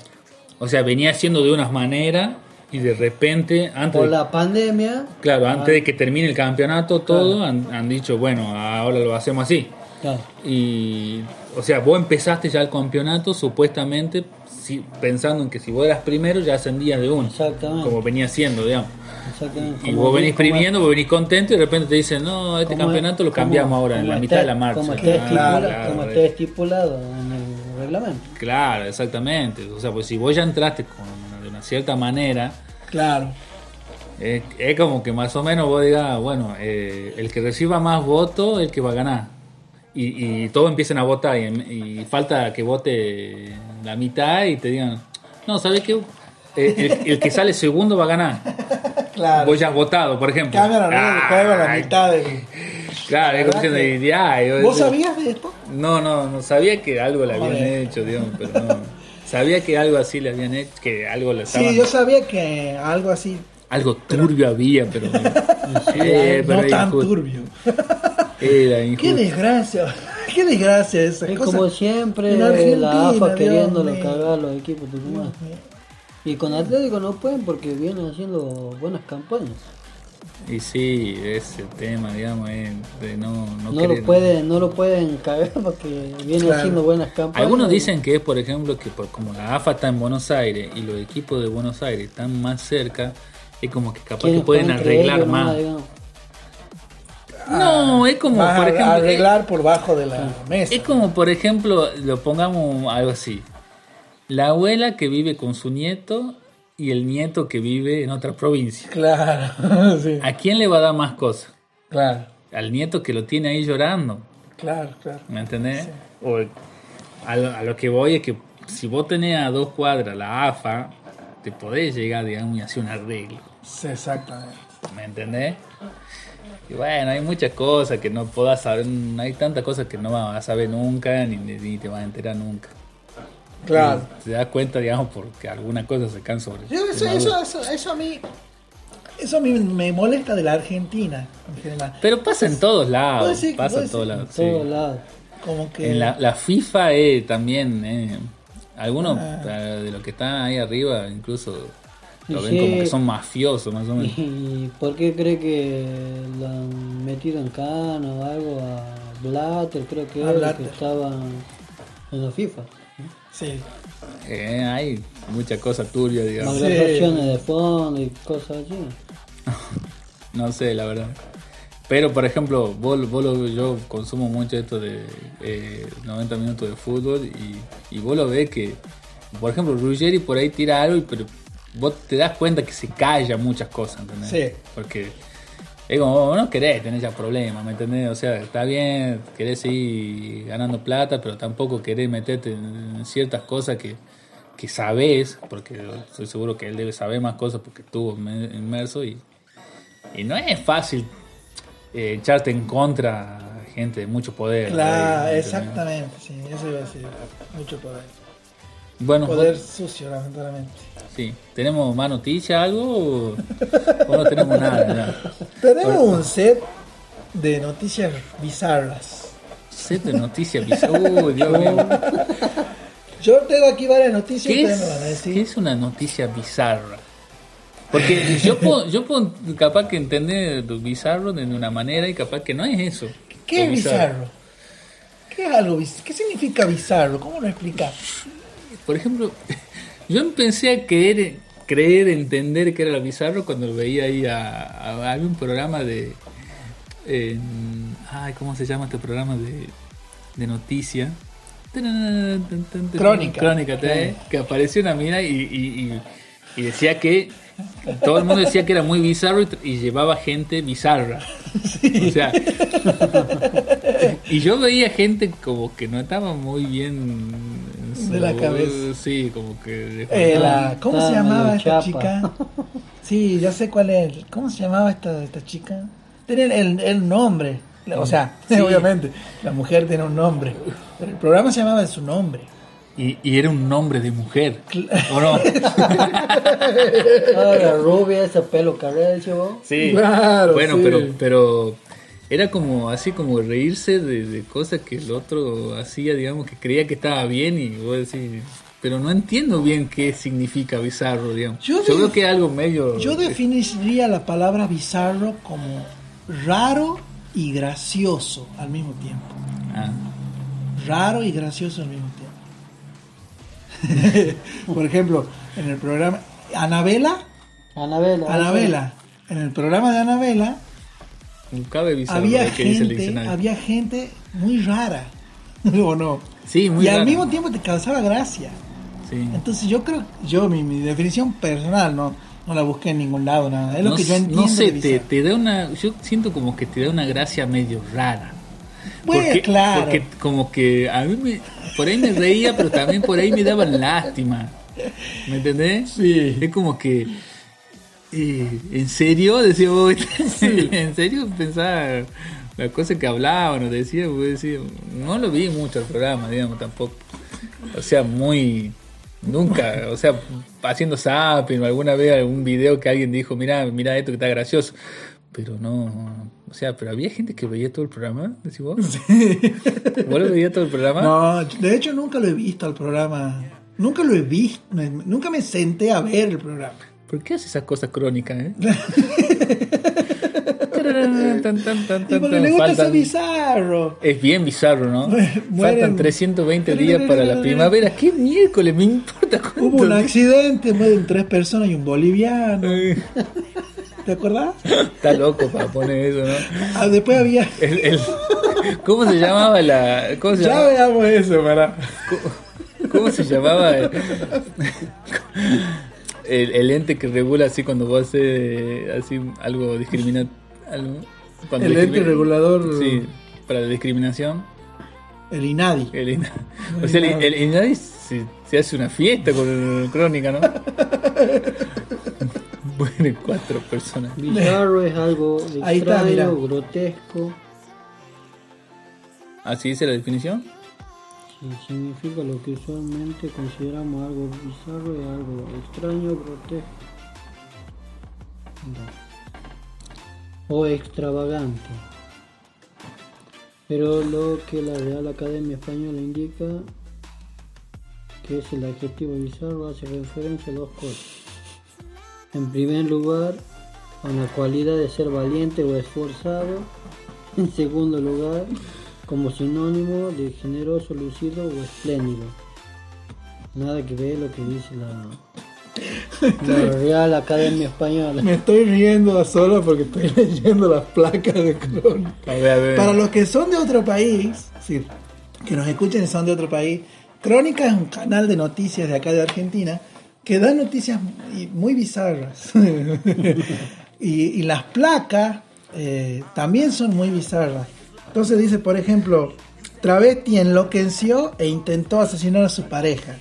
O sea, venía haciendo de unas maneras y de repente... Por la pandemia... Claro, antes de que termine el campeonato todo, claro, han dicho, bueno, ahora lo hacemos así. Claro. Y, o sea, vos empezaste ya el campeonato supuestamente pensando en que si vos eras primero ya ascendías de uno. Exactamente. Como venía siendo, digamos. Exactamente. Y vos venís primero, vos venís contento y de repente te dicen, no, este campeonato lo cambiamos ahora, en la mitad de la marcha. Como está estipulado en el reglamento. Claro, exactamente. O sea, pues si vos ya entraste de una cierta manera, claro, es como que más o menos vos digas, bueno, el que reciba más votos es el que va a ganar. Y todos empiezan a votar y falta que vote la mitad y te digan, no, ¿sabés qué? El que sale segundo va a ganar. Claro. Vos ya has votado, por ejemplo. Cambia la regla del juego a la mitad del... Claro, es como diciendo, ¿vos sabías de esto? No sabía que algo le habían hecho, digamos, pero no. Sabía que algo así le habían hecho, que algo le estaban... Sí, yo sabía que algo así... Algo turbio había, pero... pero no tan turbio. Era injusto. Qué desgracia esa cosa. Como siempre, la AFA queriéndolo cagar los equipos tucumanos. Y con Atlético no pueden porque vienen haciendo buenas campañas. Y sí, ese tema, digamos, es de no querer... No lo pueden cagar porque viene haciendo buenas campañas. Algunos dicen que es, por ejemplo, que como la AFA está en Buenos Aires y los equipos de Buenos Aires están más cerca, es como que capaz que pueden arreglar más. No, es como, por ejemplo... Arreglar por bajo de la mesa. Es como, por ejemplo, lo pongamos algo así. La abuela que vive con su nieto... y el nieto que vive en otra provincia. Claro, sí. ¿A quién le va a dar más cosas? Claro. Al nieto que lo tiene ahí llorando. Claro, claro. ¿Me entendés? Sí. O a lo que voy es que si vos tenés a 2 cuadras la AFA, te podés llegar, digamos, y hacer un arreglo. Sí, exactamente. ¿Me entendés? Y bueno, hay muchas cosas que no podás saber, hay tantas cosas que no vas a saber nunca, ni te vas a enterar nunca. Claro. Te das cuenta, digamos, porque algunas cosas se cansan. Eso a mí me molesta de la Argentina en general. Pero pasa en todos lados. Pasa en todos lados. Como que... En la FIFA también. Algunos de los que están ahí arriba incluso lo ven como que son mafiosos, más o menos. ¿Y por qué cree que lo han metido en cano o algo a Blatter? Creo que era el que estaba en la FIFA. Sí. Hay muchas cosas turbias, digamos. Malversaciones de fondo y cosas así. No sé, la verdad. Pero, por ejemplo, yo consumo mucho esto de 90 minutos de fútbol y vos lo ves que, por ejemplo, Ruggeri por ahí tira algo, pero vos te das cuenta que se calla muchas cosas, ¿entendés? Sí. Porque es como, vos no querés tener ya problemas, ¿me entendés? O sea, está bien, querés ir ganando plata, pero tampoco querés meterte en ciertas cosas que sabés, porque estoy seguro que él debe saber más cosas porque estuvo inmerso y no es fácil echarte en contra a gente de mucho poder. Claro, ¿no? Exactamente, sí, eso iba a decir, mucho poder. Bueno, poder sucio, lamentablemente. Sí. ¿Tenemos más noticias, algo? ¿O no tenemos nada? Tenemos un set de noticias bizarras. ¿Set de noticias bizarras? Uy, Dios mío. Yo tengo aquí varias noticias. ¿Qué es una noticia bizarra? Porque yo puedo capaz que entender bizarro de una manera y capaz que no es eso. ¿Qué es bizarro? ¿Qué significa bizarro? ¿Cómo lo explicas? Por ejemplo... Yo empecé a entender que era lo bizarro cuando lo veía ahí a un programa de... ¿cómo se llama este programa de noticias? Crónica. Que apareció una mina y decía que... Todo el mundo decía que era muy bizarro y llevaba gente bizarra. Sí. O sea... Y yo veía gente como que no estaba muy bien... de la cabeza. Sí, como que... ¿Cómo se llamaba esta chica? Sí, ya sé cuál es. ¿Cómo se llamaba esta chica? Tenía el nombre. O sea, sí, obviamente, la mujer tenía un nombre. Pero el programa se llamaba de su nombre. Y era un nombre de mujer. ¿O no? La rubia, ese pelo cabello. Sí, claro, bueno, sí. Pero era como así como reírse de cosas que el otro hacía, digamos, que creía que estaba bien y vos decís, pero no entiendo bien qué significa bizarro, digamos. Yo creo que es algo medio... Yo definiría la palabra bizarro como raro y gracioso al mismo tiempo. Ah. Raro y gracioso al mismo tiempo. Por ejemplo, en el programa... Anabela. En el programa de Anabela... Había gente muy rara, ¿o no? Sí, muy rara. Y al mismo tiempo te causaba gracia. Sí. Entonces yo creo, mi definición personal no la busqué en ningún lado, nada. Es lo que yo entiendo. No sé, te da una, yo siento como que te da una gracia medio rara. Pues claro. Porque como que a mí por ahí me reía, pero también por ahí me daban lástima. ¿Me entendés? Sí. Es como que... ¿En serio? Decía vos. Sí. ¿En serio? Pensaba las cosas que hablaban o decía, vos decías. No lo vi mucho el programa, digamos, tampoco. O sea, nunca, o sea, haciendo zapping, alguna vez algún video que alguien dijo, mira esto que está gracioso. Pero no, o sea, pero había gente que veía todo el programa, decís vos. Sí. ¿Vos lo veías todo el programa? No, de hecho nunca lo he visto al programa. Nunca lo he visto, nunca me senté a ver el programa. ¿Por qué hace esas cosas crónicas? Y porque le gusta ser bizarro. Es bien bizarro, ¿no? Faltan 320 días para la primavera. ¿Qué miércoles? Me importa cuánto. Hubo un accidente, mueren 3 personas y un boliviano. ¿Te acordás? Está loco para poner eso, ¿no? Ah, después había... ¿Cómo se llamaba la...? Ya veamos eso, para... ¿Cómo se llamaba el ente que regula así cuando vos haces así algo discriminatorio? El ente regulador... Sí, para la discriminación. El INADI. O sea, el INADI se hace una fiesta con Crónica, ¿no? Bueno, 4 personas. Bizarro es algo extraño, grotesco. ¿Así dice la definición? Sí, significa lo que usualmente consideramos algo bizarro y algo extraño, grotesco o extravagante. Pero lo que la Real Academia Española indica que es el adjetivo bizarro hace referencia a 2 cosas. En primer lugar, a la cualidad de ser valiente o esforzado. En segundo lugar, como sinónimo de generoso, lucido o espléndido. Nada que ver lo que dice la Real Academia Española. Me estoy riendo a solas porque estoy leyendo las placas de Crónica. A ver. Para los que son de otro país, sí, que nos escuchen y son de otro país, Crónica es un canal de noticias de acá de Argentina que da noticias muy bizarras. y las placas también son muy bizarras. Entonces dice, por ejemplo, travesti enloqueció e intentó asesinar a su pareja.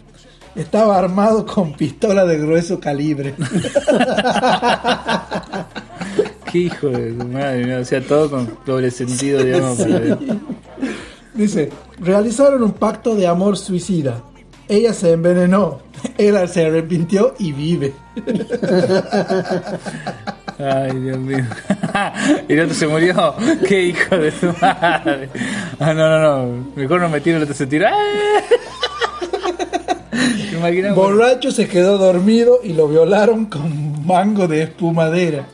Estaba armado con pistola de grueso calibre. Qué hijo de su madre, o sea, todo con doble sentido, digamos. Sí. Dice, realizaron un pacto de amor suicida. Ella se envenenó, él se arrepintió y vive. Ay, Dios mío. Y el otro se murió. Qué hijo de su madre. Ah, no. Mejor no me tiro, el otro se tira. Borracho se quedó dormido y lo violaron con mango de espumadera.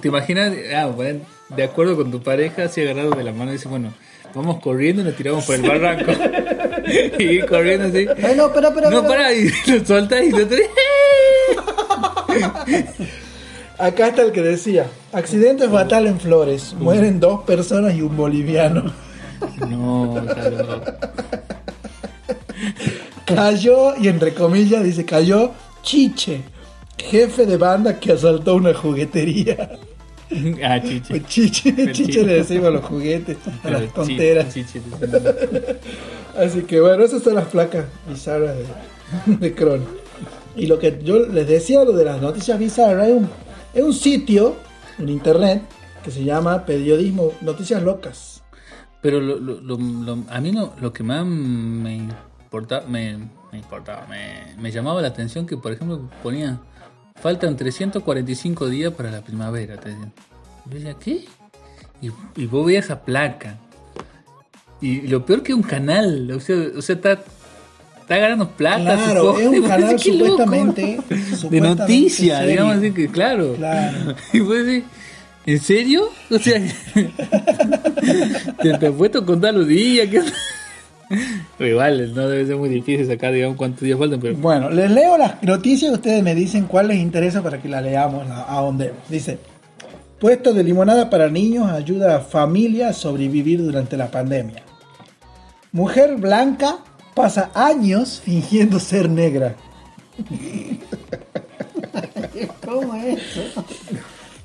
¿Te imaginas? Bueno, de acuerdo con tu pareja, así agarrado de la mano y dice, bueno, vamos corriendo y nos tiramos por el barranco. Y ir corriendo así. Ay, no, para. No, para. Y lo sueltas y lo tenés. Acá está el que decía, accidente fatal en Flores, mueren 2 personas y un boliviano. No, claro. Cayó, y entre comillas dice, cayó Chiche, jefe de banda que asaltó una juguetería. Ah, Chiche. Chiche le decimos a los juguetes, a las tonteras. Chiche. Así que bueno, esas son las placas bizarras de Crono. Y lo que yo les decía, lo de las noticias bizarras, es un sitio en internet que se llama Periodismo Noticias Locas. Pero a mí lo que más me llamaba la atención, que por ejemplo ponía, faltan 345 días para la primavera. Yo decía, ¿qué? Y vos veías esa placa. Y lo peor que un canal, o sea está ganando plata. Claro, es un canal supuestamente de noticias, digamos así que claro. Y vos decís, ¿en serio? O sea, te has puesto a contar los días. Igual, no debe ser muy difícil sacar, digamos, cuántos días faltan. Pero... Bueno, les leo las noticias y ustedes me dicen cuál les interesa para que la leamos, ahondemos. Dice, puesto de limonada para niños ayuda a familia a sobrevivir durante la pandemia. Mujer blanca pasa años fingiendo ser negra. ¿Cómo es eso?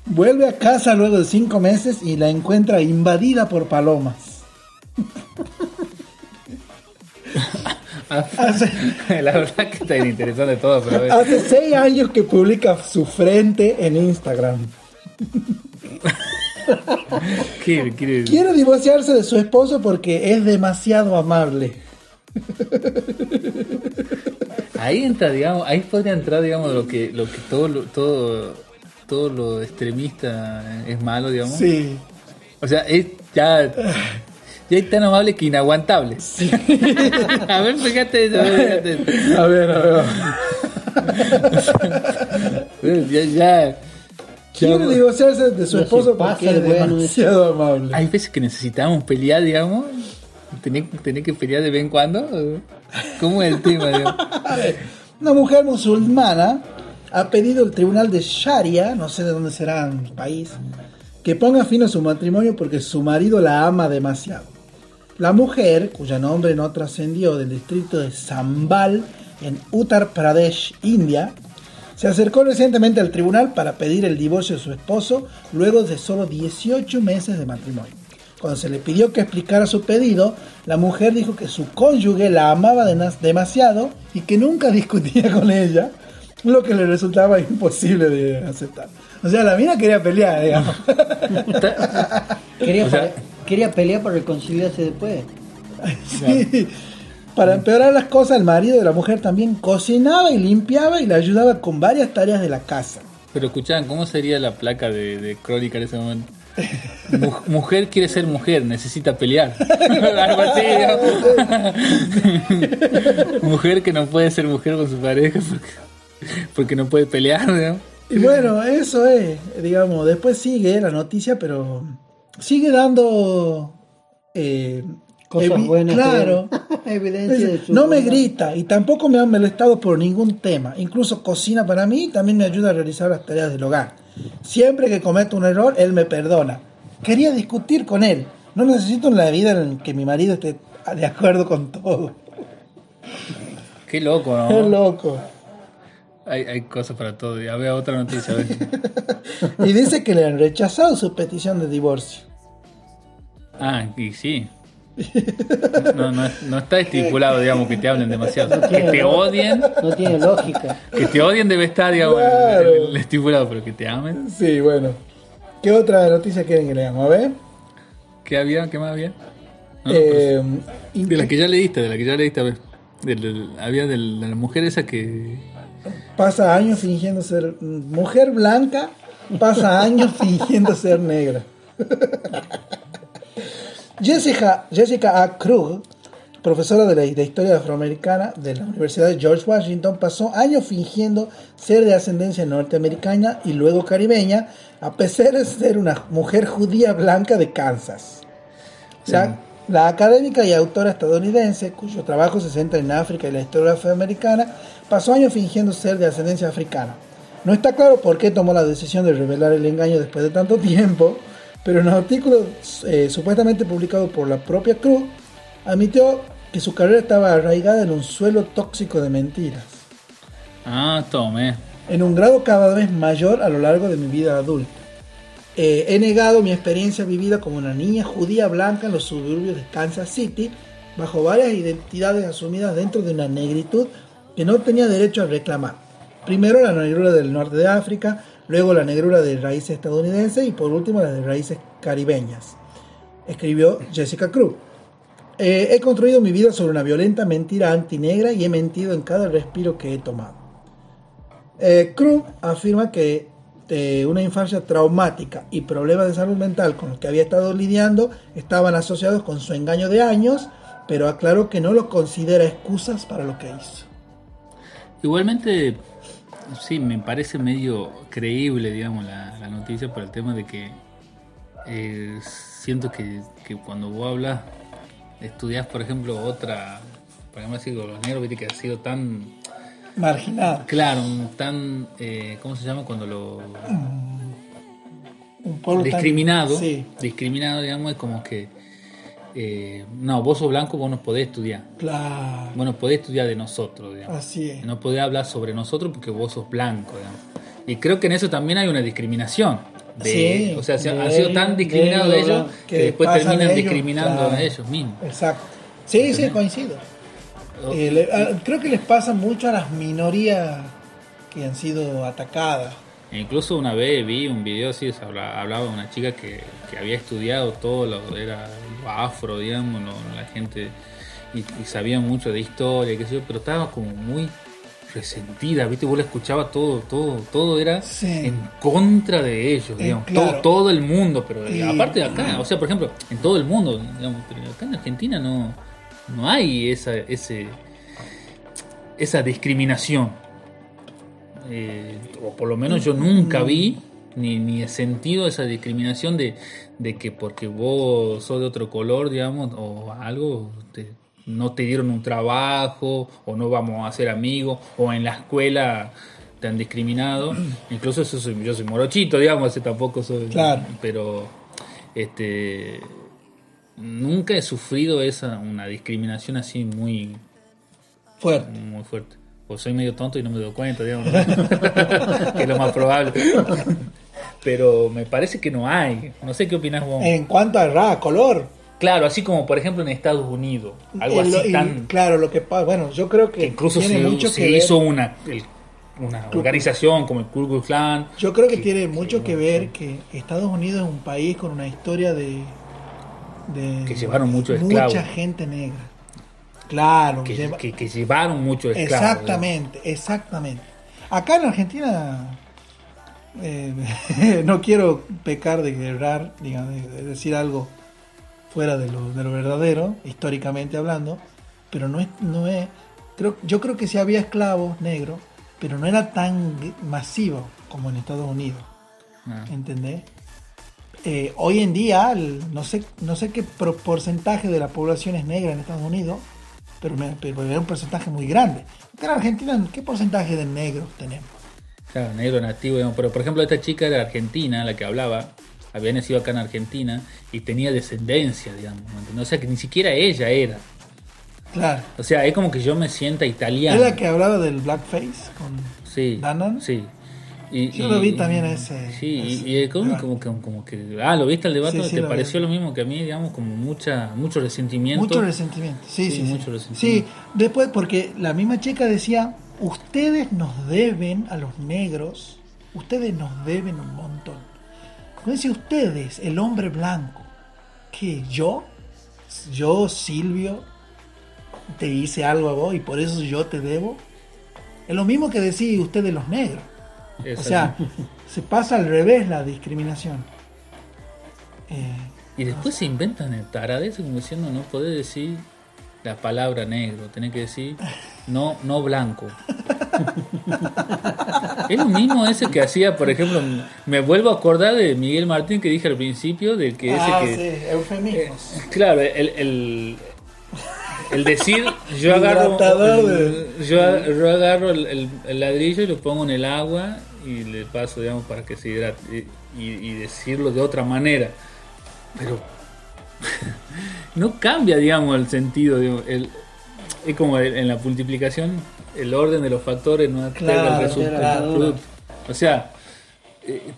Vuelve a casa luego de 5 meses y la encuentra invadida por palomas. La verdad que está interesante todo. Pero hace 6 años que publica su frente en Instagram. Quiere divorciarse de su esposo porque es demasiado amable. Ahí entra, digamos, ahí podría entrar, digamos, lo que todo lo extremista es malo, digamos. Sí. O sea, es ya es tan amable que inaguantable. Sí. A ver, fíjate eso. A ver. Ya quiere divorciarse de su esposo porque es demasiado amable. Hay veces que necesitamos pelear, digamos. Tener que pelear de vez en cuando. ¿Cómo es el tema, digamos? Una mujer musulmana ha pedido al tribunal de Sharia, no sé de dónde será en el país, que ponga fin a su matrimonio porque su marido la ama demasiado. La mujer, cuyo nombre no trascendió, del distrito de Sambal, en Uttar Pradesh, India, se acercó recientemente al tribunal para pedir el divorcio de su esposo luego de solo 18 meses de matrimonio. Cuando se le pidió que explicara su pedido, la mujer dijo que su cónyuge la amaba demasiado y que nunca discutía con ella, lo que le resultaba imposible de aceptar. O sea, la mina quería pelear, digamos. Quería pelear para reconciliarse después. Sí. Para empeorar las cosas, el marido de la mujer también cocinaba y limpiaba y la ayudaba con varias tareas de la casa. Pero escuchaban, ¿cómo sería la placa de Crónica en ese momento? Mujer quiere ser mujer, necesita pelear. Algo así, ¿no? Mujer que no puede ser mujer con su pareja porque no puede pelear, ¿no? Y bueno, eso es, digamos, después sigue la noticia, pero sigue dando cosas buenas, claro, evidencia de su no buena. Me grita y tampoco me han molestado por ningún tema, incluso cocina para mí y también me ayuda a realizar las tareas del hogar. Siempre que cometo un error, él me perdona. Quería discutir con él, no necesito una vida en que mi marido esté de acuerdo con todo. Qué loco, ¿no? Qué loco. Hay cosas para todo. A ver, otra noticia. A ver. Y dice que le han rechazado su petición de divorcio. Ah, y sí. No está estipulado, digamos, que te hablen demasiado. No, que te odien. No tiene lógica. Que te odien debe estar, digamos, claro, el estipulado, pero que te amen. Sí, bueno. ¿Qué otra noticia quieren que leamos? A ver. ¿Qué había? ¿Qué más había? No, de las que ya leíste, a ver. Había de la mujer esa que... Pasa años fingiendo ser mujer blanca, pasa años fingiendo ser negra. Jessica Krug, profesora de historia afroamericana de la Universidad de George Washington, pasó años fingiendo ser de ascendencia norteamericana y luego caribeña, a pesar de ser una mujer judía blanca de Kansas. Sí. La académica y autora estadounidense, cuyo trabajo se centra en África y la historia afroamericana, pasó años fingiendo ser de ascendencia africana. No está claro por qué tomó la decisión de revelar el engaño después de tanto tiempo, pero en un artículo supuestamente publicado por la propia Cruz, admitió que su carrera estaba arraigada en un suelo tóxico de mentiras. Ah, tome. En un grado cada vez mayor a lo largo de mi vida adulta. He negado mi experiencia vivida como una niña judía blanca en los suburbios de Kansas City, bajo varias identidades asumidas dentro de una negritud que no tenía derecho a reclamar. Primero la negrura del norte de África, luego la negrura de raíces estadounidenses y por último las de raíces caribeñas, escribió Jessica Krug. He construido mi vida sobre una violenta mentira antinegra y he mentido en cada respiro que he tomado. Krug afirma que una infancia traumática y problemas de salud mental con los que había estado lidiando estaban asociados con su engaño de años, pero aclaró que no lo considera excusas para lo que hizo. Igualmente, sí, me parece medio creíble, digamos, la noticia por el tema de que siento que cuando vos hablas, estudiás, por ejemplo, por ejemplo, así con los negros, viste que ha sido tan... marginado. Claro, tan... ¿cómo se llama cuando lo...? Un pueblo discriminado. Tan... Sí. Discriminado, digamos, es como que... no, vos sos blanco, vos no podés estudiar. Claro. Vos no podés estudiar de nosotros, digamos. Así es. No podés hablar sobre nosotros porque vos sos blanco, digamos. Y creo que en eso también hay una discriminación. Sí. O sea, han sido tan discriminados de ellos que después terminan discriminando a ellos mismos. Exacto. Sí, ¿entendés? Sí, coincido. Creo que les pasa mucho a las minorías que han sido atacadas. Incluso una vez vi un video así, hablaba de una chica que había estudiado todo lo afro, digamos, la gente, y sabía mucho de historia, qué sé yo, pero estaba como muy resentida, viste, vos la escuchabas todo era en contra de ellos, digamos, claro. todo el mundo, pero aparte de acá, o sea, por ejemplo, en todo el mundo, digamos, pero acá en Argentina no hay esa discriminación, o por lo menos yo nunca vi ni sentido esa discriminación de que porque vos sos de otro color, digamos, o algo, no te dieron un trabajo, o no vamos a ser amigos, o en la escuela te han discriminado. Incluso yo soy morochito, digamos, tampoco soy... Claro. Pero nunca he sufrido una discriminación así muy... fuerte. Muy fuerte. O soy medio tonto y no me doy cuenta, digamos. Que es lo más probable. Pero me parece que no hay. No sé qué opinás vos. En cuanto a raza, color. Claro, así como por ejemplo en Estados Unidos. Algo así tan... Claro, lo que pasa... Bueno, yo creo que incluso se hizo una organización como el Ku Klux Klan. Yo creo que tiene mucho que ver que Estados Unidos es un país con una historia de que llevaron muchos esclavos. Mucha gente negra. Claro, que llevaron muchos esclavos. Exactamente, ¿verdad? Exactamente. Acá en Argentina, no quiero pecar de errar, de decir algo fuera de lo verdadero, históricamente hablando, pero no es yo creo que sí había esclavos negros, pero no era tan masivo como en Estados Unidos. Ah. ¿Entendés? Hoy en día, no sé qué porcentaje de la población es negra en Estados Unidos, pero era un porcentaje muy grande. Acá en Argentina, ¿qué porcentaje de negros tenemos? Claro, negro nativo, digamos. Pero por ejemplo, esta chica era argentina, la que hablaba, había nacido acá en Argentina y tenía descendencia, digamos, ¿no? O sea, que ni siquiera ella era. Claro. O sea, es como que yo me sienta italiano. ¿Es la que hablaba del blackface con sí, Danan? Sí. Yo lo vi también ese. Sí, ese y como que lo viste el debate, sí, te pareció lo mismo que a mí, digamos, como mucho resentimiento. Mucho resentimiento, sí. Mucho resentimiento. Sí, después porque la misma chica decía, ustedes nos deben a los negros, ustedes nos deben un montón. Como dice ustedes, el hombre blanco, que yo Silvio, te hice algo a vos y por eso yo te debo. Es lo mismo que decir ustedes los negros. O sea, se pasa al revés la discriminación. Y después se inventan el taradez como diciendo no podés decir la palabra negro, tenés que decir no blanco. Es lo mismo ese que hacía, por ejemplo, me vuelvo a acordar de Miguel Martín que dije al principio del que ese sí, eufemismos. Claro, el decir, yo agarro el ladrillo y lo pongo en el agua y le paso, digamos, para que se hidrate y decirlo de otra manera. Pero no cambia, digamos, el sentido. Digamos, es como en la multiplicación, el orden de los factores no altera el resultado. O sea,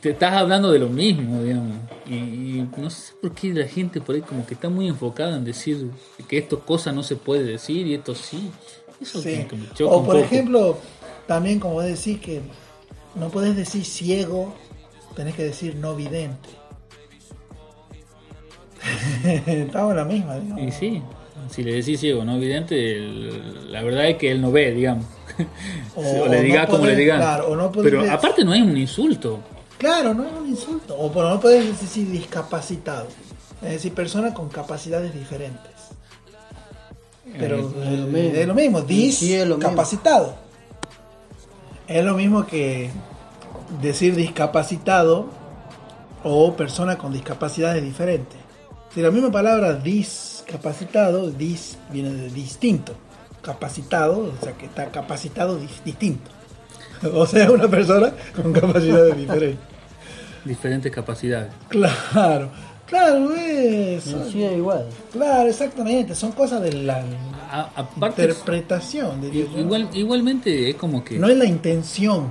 te estás hablando de lo mismo, digamos, y no sé por qué la gente por ahí como que está muy enfocada en decir que estas cosas no se puede decir y esto sí. Eso sí. Que me choca o por un poco. Ejemplo, también como decís que no podés decir ciego, tenés que decir no vidente. Estamos en la misma, digamos. Y sí, si le decís ciego, no vidente, la verdad es que él no ve, digamos. O le digas no como le digas. Claro, no pero decir... aparte no es un insulto. Claro, no es un insulto. O no podés decir discapacitado. Es decir, personas con capacidades diferentes. Pero es lo mismo. Discapacitado. Es lo mismo que decir discapacitado o persona con discapacidades diferentes. Si la misma palabra discapacitado, dis viene de distinto. Capacitado, o sea que está capacitado distinto. O sea, una persona con capacidades diferentes. Diferentes capacidades. Claro, eso. Sí, igual. Claro, exactamente. Son cosas de la aparte, interpretación. De igualmente es como que... No es la intención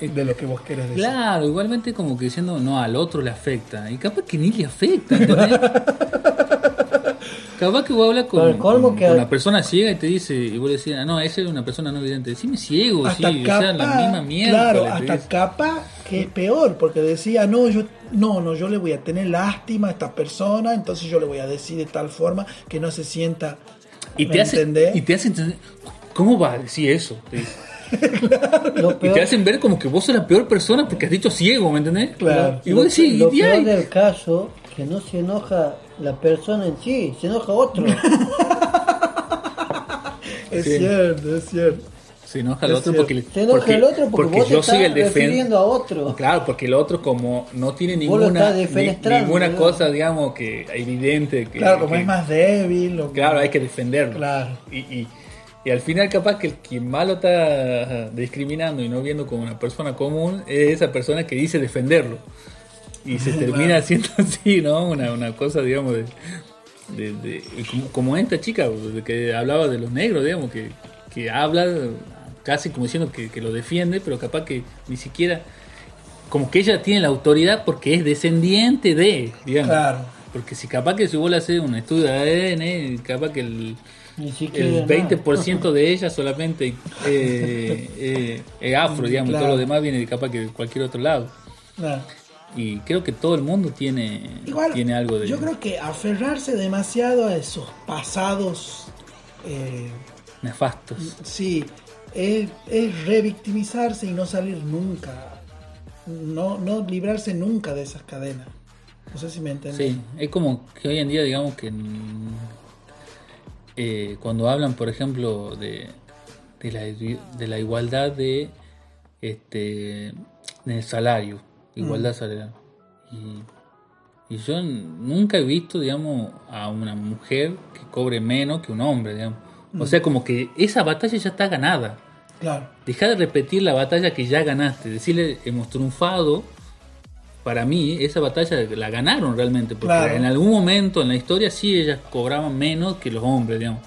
de lo que vos querés decir. Claro, igualmente como que diciendo, no, al otro le afecta. Y capaz que ni le afecta. Capaz que vos hablas con una persona ciega y te dice, y vos le decís, no, esa es una persona no vidente. Decime ciego, hasta sí, capa, o sea, la misma mierda. Claro, hasta capa que es peor, porque decía, yo le voy a tener lástima a esta persona, entonces yo le voy a decir de tal forma que no se sienta. Y te hace entender, ¿cómo va a decir eso? Te dice. Claro. Y te hacen ver como que vos sos la peor persona porque has dicho ciego, ¿me entendés? Claro. Y vos decís, lo peor del caso, que no se enoja la persona en sí, se enoja otro. Es cierto. Se enoja al otro porque, porque yo soy el defendiendo a otro. Claro, porque el otro como no tiene ninguna cosa, digamos, que evidente. Que, claro, como que, es más débil. O claro, hay que defenderlo. Claro. Y al final capaz que el que más lo está discriminando y no viendo como una persona común es esa persona que dice defenderlo. Y se termina haciendo así, ¿no? Una cosa, digamos, como esta chica que hablaba de los negros, digamos, que habla casi como diciendo que lo defiende, pero capaz que ni siquiera, como que ella tiene la autoridad porque es descendiente de, digamos. Claro. Porque si capaz que si vos le haces un estudio de ADN, capaz que el 20% nada de ella solamente es afro, digamos, claro, y todo lo demás viene de capaz que de cualquier otro lado. Claro. Y creo que todo el mundo tiene algo de... Yo creo que aferrarse demasiado a esos pasados... nefastos. Sí, es revictimizarse y no salir nunca. No librarse nunca de esas cadenas. No sé si me entendés. Sí, es como que hoy en día, digamos que... cuando hablan, por ejemplo, de la igualdad de del salario. Igualdad salarial. Y yo nunca he visto, digamos, a una mujer que cobre menos que un hombre, digamos. O sea, como que esa batalla ya está ganada. Claro. Dejá de repetir la batalla que ya ganaste. Decirle, hemos triunfado. Para mí, esa batalla la ganaron realmente. Porque claro, en algún momento en la historia sí ellas cobraban menos que los hombres, digamos.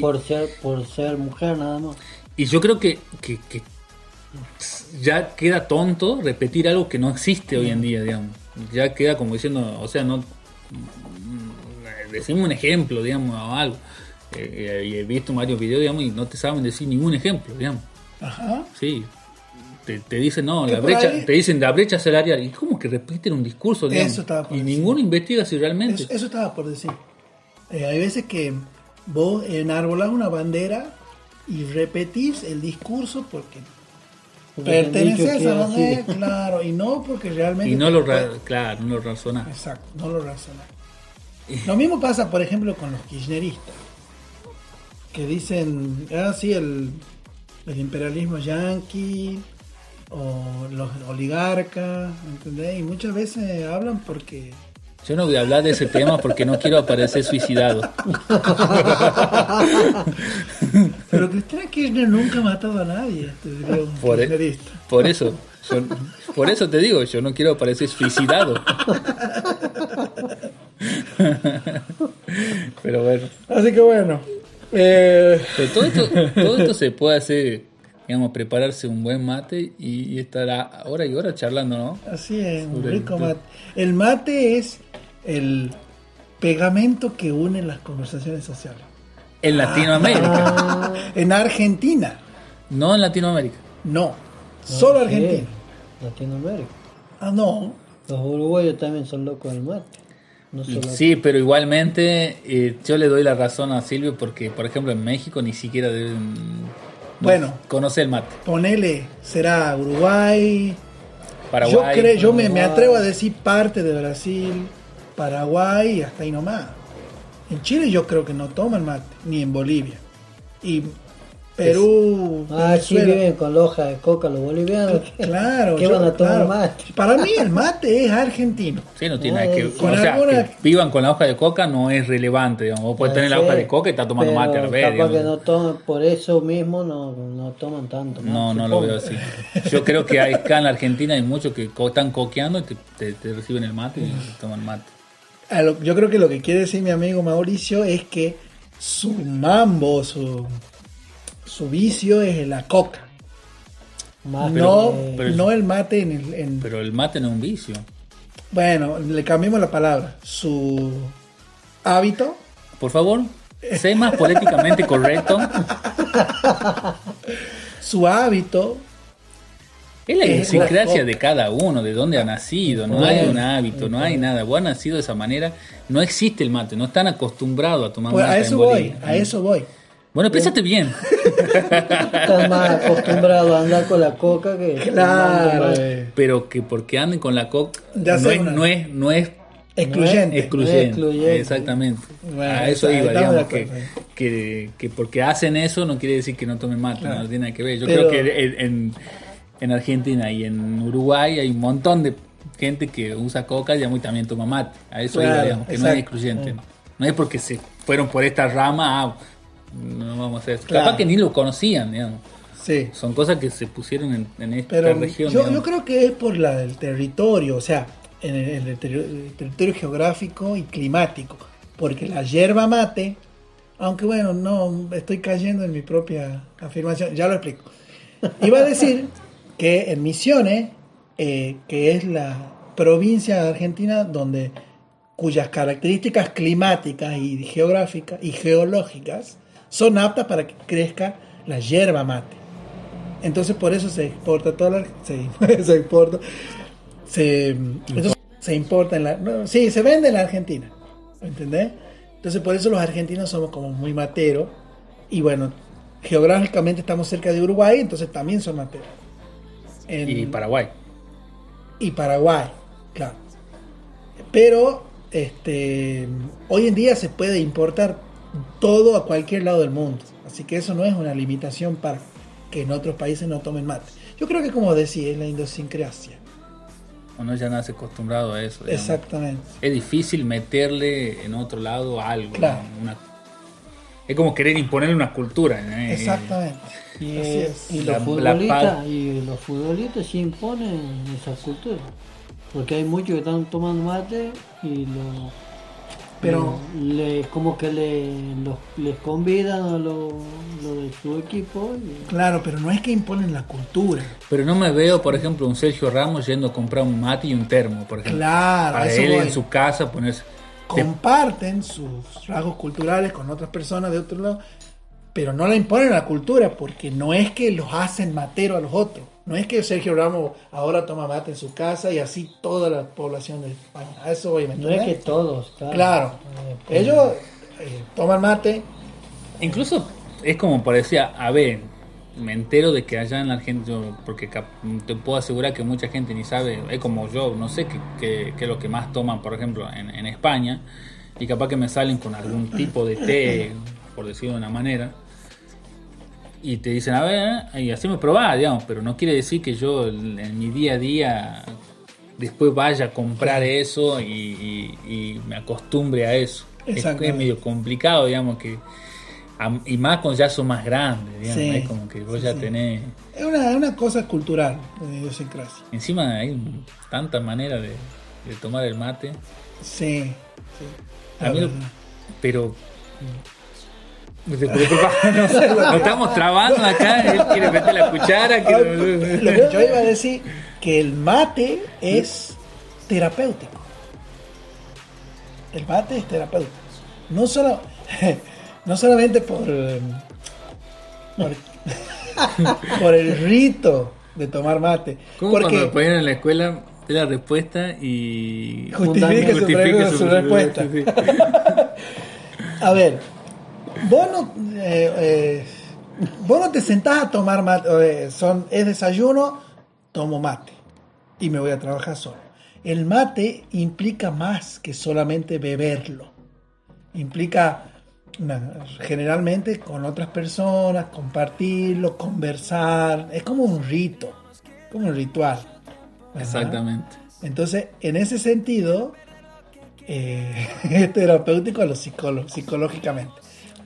Por ser mujer, nada más. Y yo creo que ya queda tonto repetir algo que no existe hoy en día, digamos. Ya queda como diciendo, o sea, no... Decimos un ejemplo, digamos, o algo. He visto varios videos, digamos, y no te saben decir ningún ejemplo, digamos. Ajá. Sí. Te dicen, no, la brecha, ahí... te dicen la brecha salarial. ¿Y cómo que repiten un discurso, digamos? Eso estaba por y decir. Ninguno investiga si realmente... Eso estaba por decir. Hay veces que vos enarbolás una bandera y repetís el discurso porque... pertenece a esa bandera, claro, y no porque realmente... Y no lo razonás. Exacto, no lo razonás. Lo mismo pasa, por ejemplo, con los kirchneristas, que dicen, el imperialismo yanqui, o los oligarcas, ¿entendés? Y muchas veces hablan porque... Yo no voy a hablar de ese tema porque no quiero aparecer suicidado. Pero Cristina Kirchner nunca ha matado a nadie. Por eso te digo, yo no quiero parecer suicidado. Pero bueno. Así que bueno. Pero todo esto se puede hacer, digamos, prepararse un buen mate y estar hora y hora charlando, ¿no? Así es, un rico mate. El mate es el pegamento que une las conversaciones sociales. En Latinoamérica. En Argentina. No en Latinoamérica. No, solo Argentina. Latinoamérica. Ah, no. Los uruguayos también son locos del mate. No solo... Sí, pero igualmente yo le doy la razón a Silvio porque, por ejemplo, en México ni siquiera deben... Bueno, conoce el mate. Ponele, será Uruguay, Paraguay. Yo me atrevo a decir parte de Brasil, Paraguay, hasta ahí nomás. En Chile yo creo que no toman mate, ni en Bolivia. Y Perú. Sí viven con hoja de coca los bolivianos. Claro, ¿qué van a tomar mate? Para mí el mate es argentino. Sí, no tiene nada que ver. O sea, alguna... que vivan con la hoja de coca no es relevante, digamos. Vos podés tener la hoja de coca y estás tomando mate al revés. Capaz que no toman, por eso mismo no toman tanto mate. No lo veo así. Yo creo que acá en la Argentina hay muchos que están coqueando y te reciben el mate y toman mate. Yo creo que lo que quiere decir mi amigo Mauricio es que su mambo, su vicio es la coca. No el mate Pero el mate no es un vicio. Bueno, le cambiamos la palabra. Su hábito. Por favor, sé más políticamente correcto. Su hábito. Es la idiosincrasia de cada uno, de dónde ha nacido. No hay un hábito, no hay nada. Vos has nacido de esa manera. No existe el mate. No están acostumbrados a tomar mate. A eso voy. Bueno, piénsate bien. Están más acostumbrados a andar con la coca que... Claro. Pero que porque anden con la coca no es Excluyente. Excluyente. Exactamente. Bueno, a eso iba, digamos, que porque hacen eso no quiere decir que no tomen mate, claro, no tiene nada que ver. Yo creo que en Argentina y en Uruguay hay un montón de gente que usa coca y a muy también toma mate. A eso iba, digamos, que exacto, no es excluyente. No es porque se fueron por esta rama, no vamos a hacer eso. Claro. Capaz que ni lo conocían, digamos. Sí. Son cosas que se pusieron en esta región. Yo creo que es por el territorio, o sea, en el territorio geográfico y climático. Porque la yerba mate, aunque bueno, no estoy cayendo en mi propia afirmación, ya lo explico. Iba a decir que en Misiones, que es la provincia argentina donde cuyas características climáticas y geográficas y geológicas son aptas para que crezca la yerba mate. Entonces por eso se exporta toda la... Se importa en la... No, sí, se vende en la Argentina, ¿entendés? Entonces por eso los argentinos somos como muy materos. Y bueno, geográficamente estamos cerca de Uruguay, entonces también son materos. Y Paraguay, claro. Pero hoy en día se puede importar todo a cualquier lado del mundo. Así que eso no es una limitación para que en otros países no tomen mate. Yo creo que, como decía, es la idiosincrasia. Uno ya nace acostumbrado a eso, digamos. Exactamente. Es difícil meterle en otro lado algo. Claro. ¿No? Es como querer imponerle una cultura. ¿No? Exactamente. Los futbolistas sí imponen esas culturas. Porque hay muchos que están tomando mate y pero les convidan a lo de su equipo. Claro, pero no es que imponen la cultura. Pero no me veo, por ejemplo, un Sergio Ramos yendo a comprar un mate y un termo, por ejemplo. Claro, para eso él en su casa ponerse. Comparten sus rasgos culturales con otras personas de otro lado, pero no le imponen la cultura, porque no es que los hacen matero a los otros. No es que Sergio Ramos ahora toma mate en su casa y así toda la población de España. A eso voy a meter. No es que todos, claro. Ellos toman mate. Incluso es como parecía, a ver, me entero de que allá en la Argentina, porque te puedo asegurar que mucha gente ni sabe, es como yo, no sé qué es lo que más toman, por ejemplo, en España, y capaz que me salen con algún tipo de té, por decirlo de una manera. Y te dicen, a ver, y así me probás, digamos, pero no quiere decir que yo en mi día a día después vaya a comprar eso y me acostumbre a eso. Es medio complicado, digamos, que y más cuando ya son más grandes, digamos, sí, es como que vos ya tenés... Es una cosa cultural, de idiosincrasia. Encima hay tantas maneras de tomar el mate. Sí, sí. A mí pero... Nos estamos trabando acá, él quiere meter la cuchara. Yo iba a decir que el mate es terapéutico. El mate es terapéutico. No solamente por el rito de tomar mate. ¿Cómo cuando lo ponen en la escuela? De la respuesta y justifique su respuesta. A ver. Vos no te sentás a tomar mate, es desayuno, tomo mate y me voy a trabajar solo. El mate implica más que solamente beberlo. Implica generalmente con otras personas, compartirlo, conversar. Es como un rito, como un ritual. ¿Verdad? Exactamente. Entonces, en ese sentido, es terapéutico a los psicólogos, psicológicamente.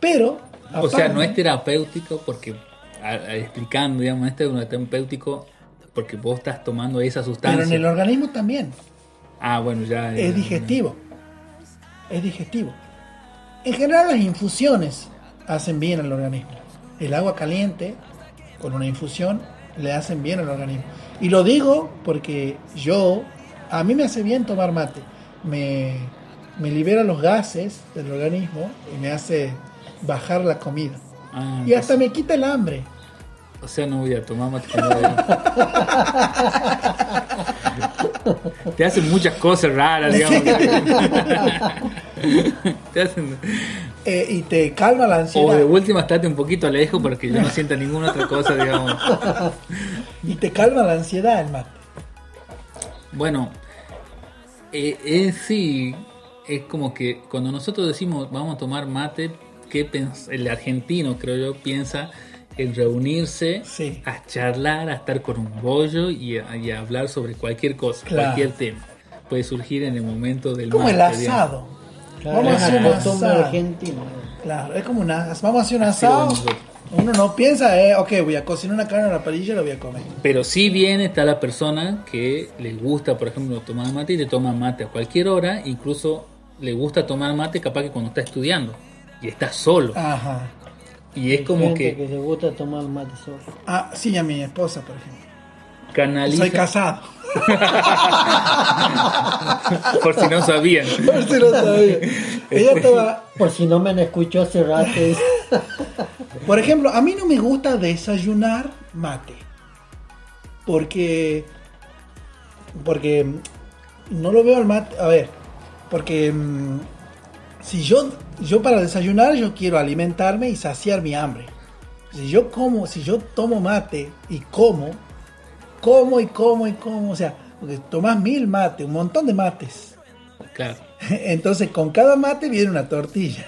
Pero, o sea, no es terapéutico porque, explicando, digamos, este es un terapéutico porque vos estás tomando esa sustancia. Pero en el organismo también. Ah, bueno, ya. Es digestivo. No. Es digestivo. En general, las infusiones hacen bien al organismo. El agua caliente con una infusión le hacen bien al organismo. Y lo digo porque a mí me hace bien tomar mate. Me libera los gases del organismo y me hace bajar la comida. Y hasta me quita el hambre. O sea, no voy a tomar mate. Te hacen muchas cosas raras, digamos. Y te calma la ansiedad. O de última, estate un poquito alejo para que yo no sienta ninguna otra cosa, digamos. Y te calma la ansiedad el mate. Bueno, en sí es como que cuando nosotros decimos vamos a tomar mate, que el argentino, creo yo, piensa en reunirse, sí, a charlar, a estar con un bollo y a hablar sobre cualquier cosa, claro, cualquier tema. Puede surgir en el momento del como mate, el asado. Claro, vamos a hacer un asado argentino. Claro, es como una, vamos a hacer un asado. Uno no piensa, ok, voy a cocinar una carne a la parrilla y la voy a comer. Pero si bien está la persona que le gusta, por ejemplo, tomar mate, y le toma mate a cualquier hora, incluso le gusta tomar mate capaz que cuando está estudiando y está solo. Ajá. Y es como que le gusta tomar mate solo. Ah, sí, a mi esposa, por ejemplo. Canaliza. Soy casado. Por si no sabían. Por si no sabían. Ella estaba... Por si no me escuchó hace rato. Por ejemplo, a mí no me gusta desayunar mate. Porque no lo veo al mate. A ver, porque si yo para desayunar yo quiero alimentarme y saciar mi hambre. Si yo tomo mate y como, o sea, porque tomás 1000 mates, un montón de mates. Claro. Entonces, con cada mate viene una tortilla.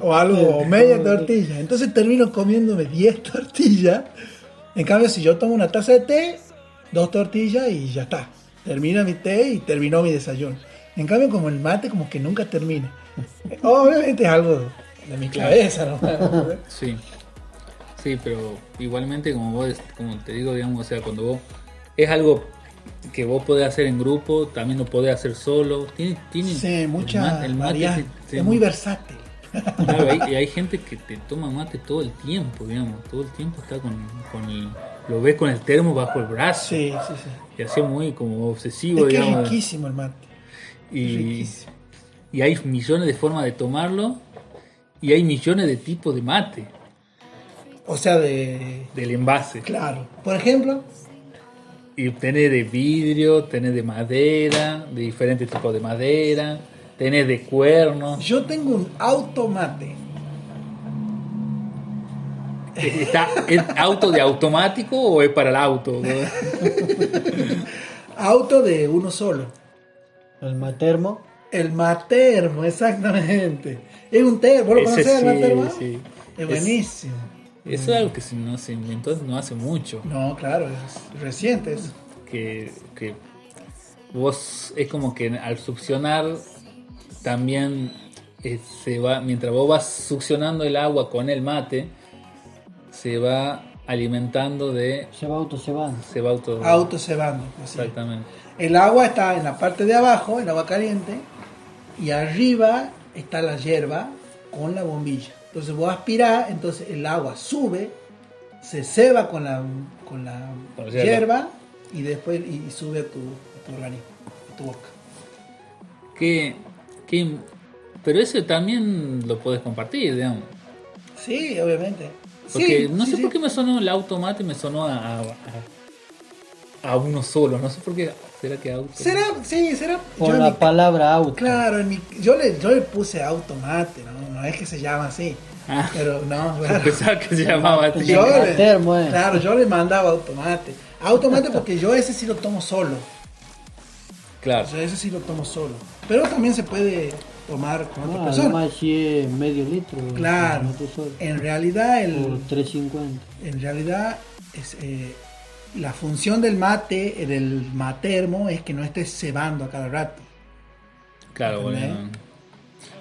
O algo, o media tortilla. Entonces termino comiéndome 10 tortillas. En cambio, si yo tomo una taza de té, 2 tortillas y ya está. Termina mi té y terminó mi desayuno. En cambio, como el mate, como que nunca termina. Obviamente es algo de mi cabeza, ¿no? Sí. Sí, pero igualmente como te digo, digamos, o sea, cuando vos es algo que vos podés hacer en grupo, también lo podés hacer solo. Tiene sí, mucha variedad. Es muy versátil. Claro, hay gente que te toma mate todo el tiempo, digamos, todo el tiempo está lo ves con el termo bajo el brazo. Sí, sí, sí. Y así muy como obsesivo, es que digamos. Es riquísimo el mate. Riquísimo. Y hay millones de formas de tomarlo y hay millones de tipos de mate. O sea, del envase. Claro. Por ejemplo. Y tenés de vidrio, tenés de madera, de diferentes tipos de madera, tenés de cuernos. Yo tengo un automate. ¿Está el auto de automático o es para el auto? Auto de uno solo. ¿El matermo? El matermo, exactamente. Es un termo. ¿Vos lo conocés, el matermo? Sí. Es buenísimo. Eso es algo que no se inventó no hace mucho. No, claro, es reciente eso. Que vos es como que al succionar también se va, mientras vos vas succionando el agua con el mate, se va alimentando de... Se va autocebando. Exactamente. El agua está en la parte de abajo, el agua caliente, y arriba está la hierba con la bombilla. Entonces vos aspirás, entonces el agua sube, se ceba con la hierba y después y sube a tu organismo, a tu boca. Pero eso también lo podés compartir, digamos. Sí, obviamente. Porque sí, no sé por qué me sonó el automate, me sonó a uno solo, no sé por qué. ¿Será que auto? ¿Será? Por la palabra auto. Claro, yo le puse automate, no es que se llama así. Ah, pero no, claro. Pensaba que se llamaba así. Claro, yo le mandaba automate. Automate porque yo ese sí lo tomo solo. Claro. Yo ese sí lo tomo solo. Pero también se puede tomar con otra persona. Además si es medio litro. Claro. En realidad el... 3.50. En realidad es... la función del mate, del matermo, es que no estés cebando a cada rato. Claro, bueno.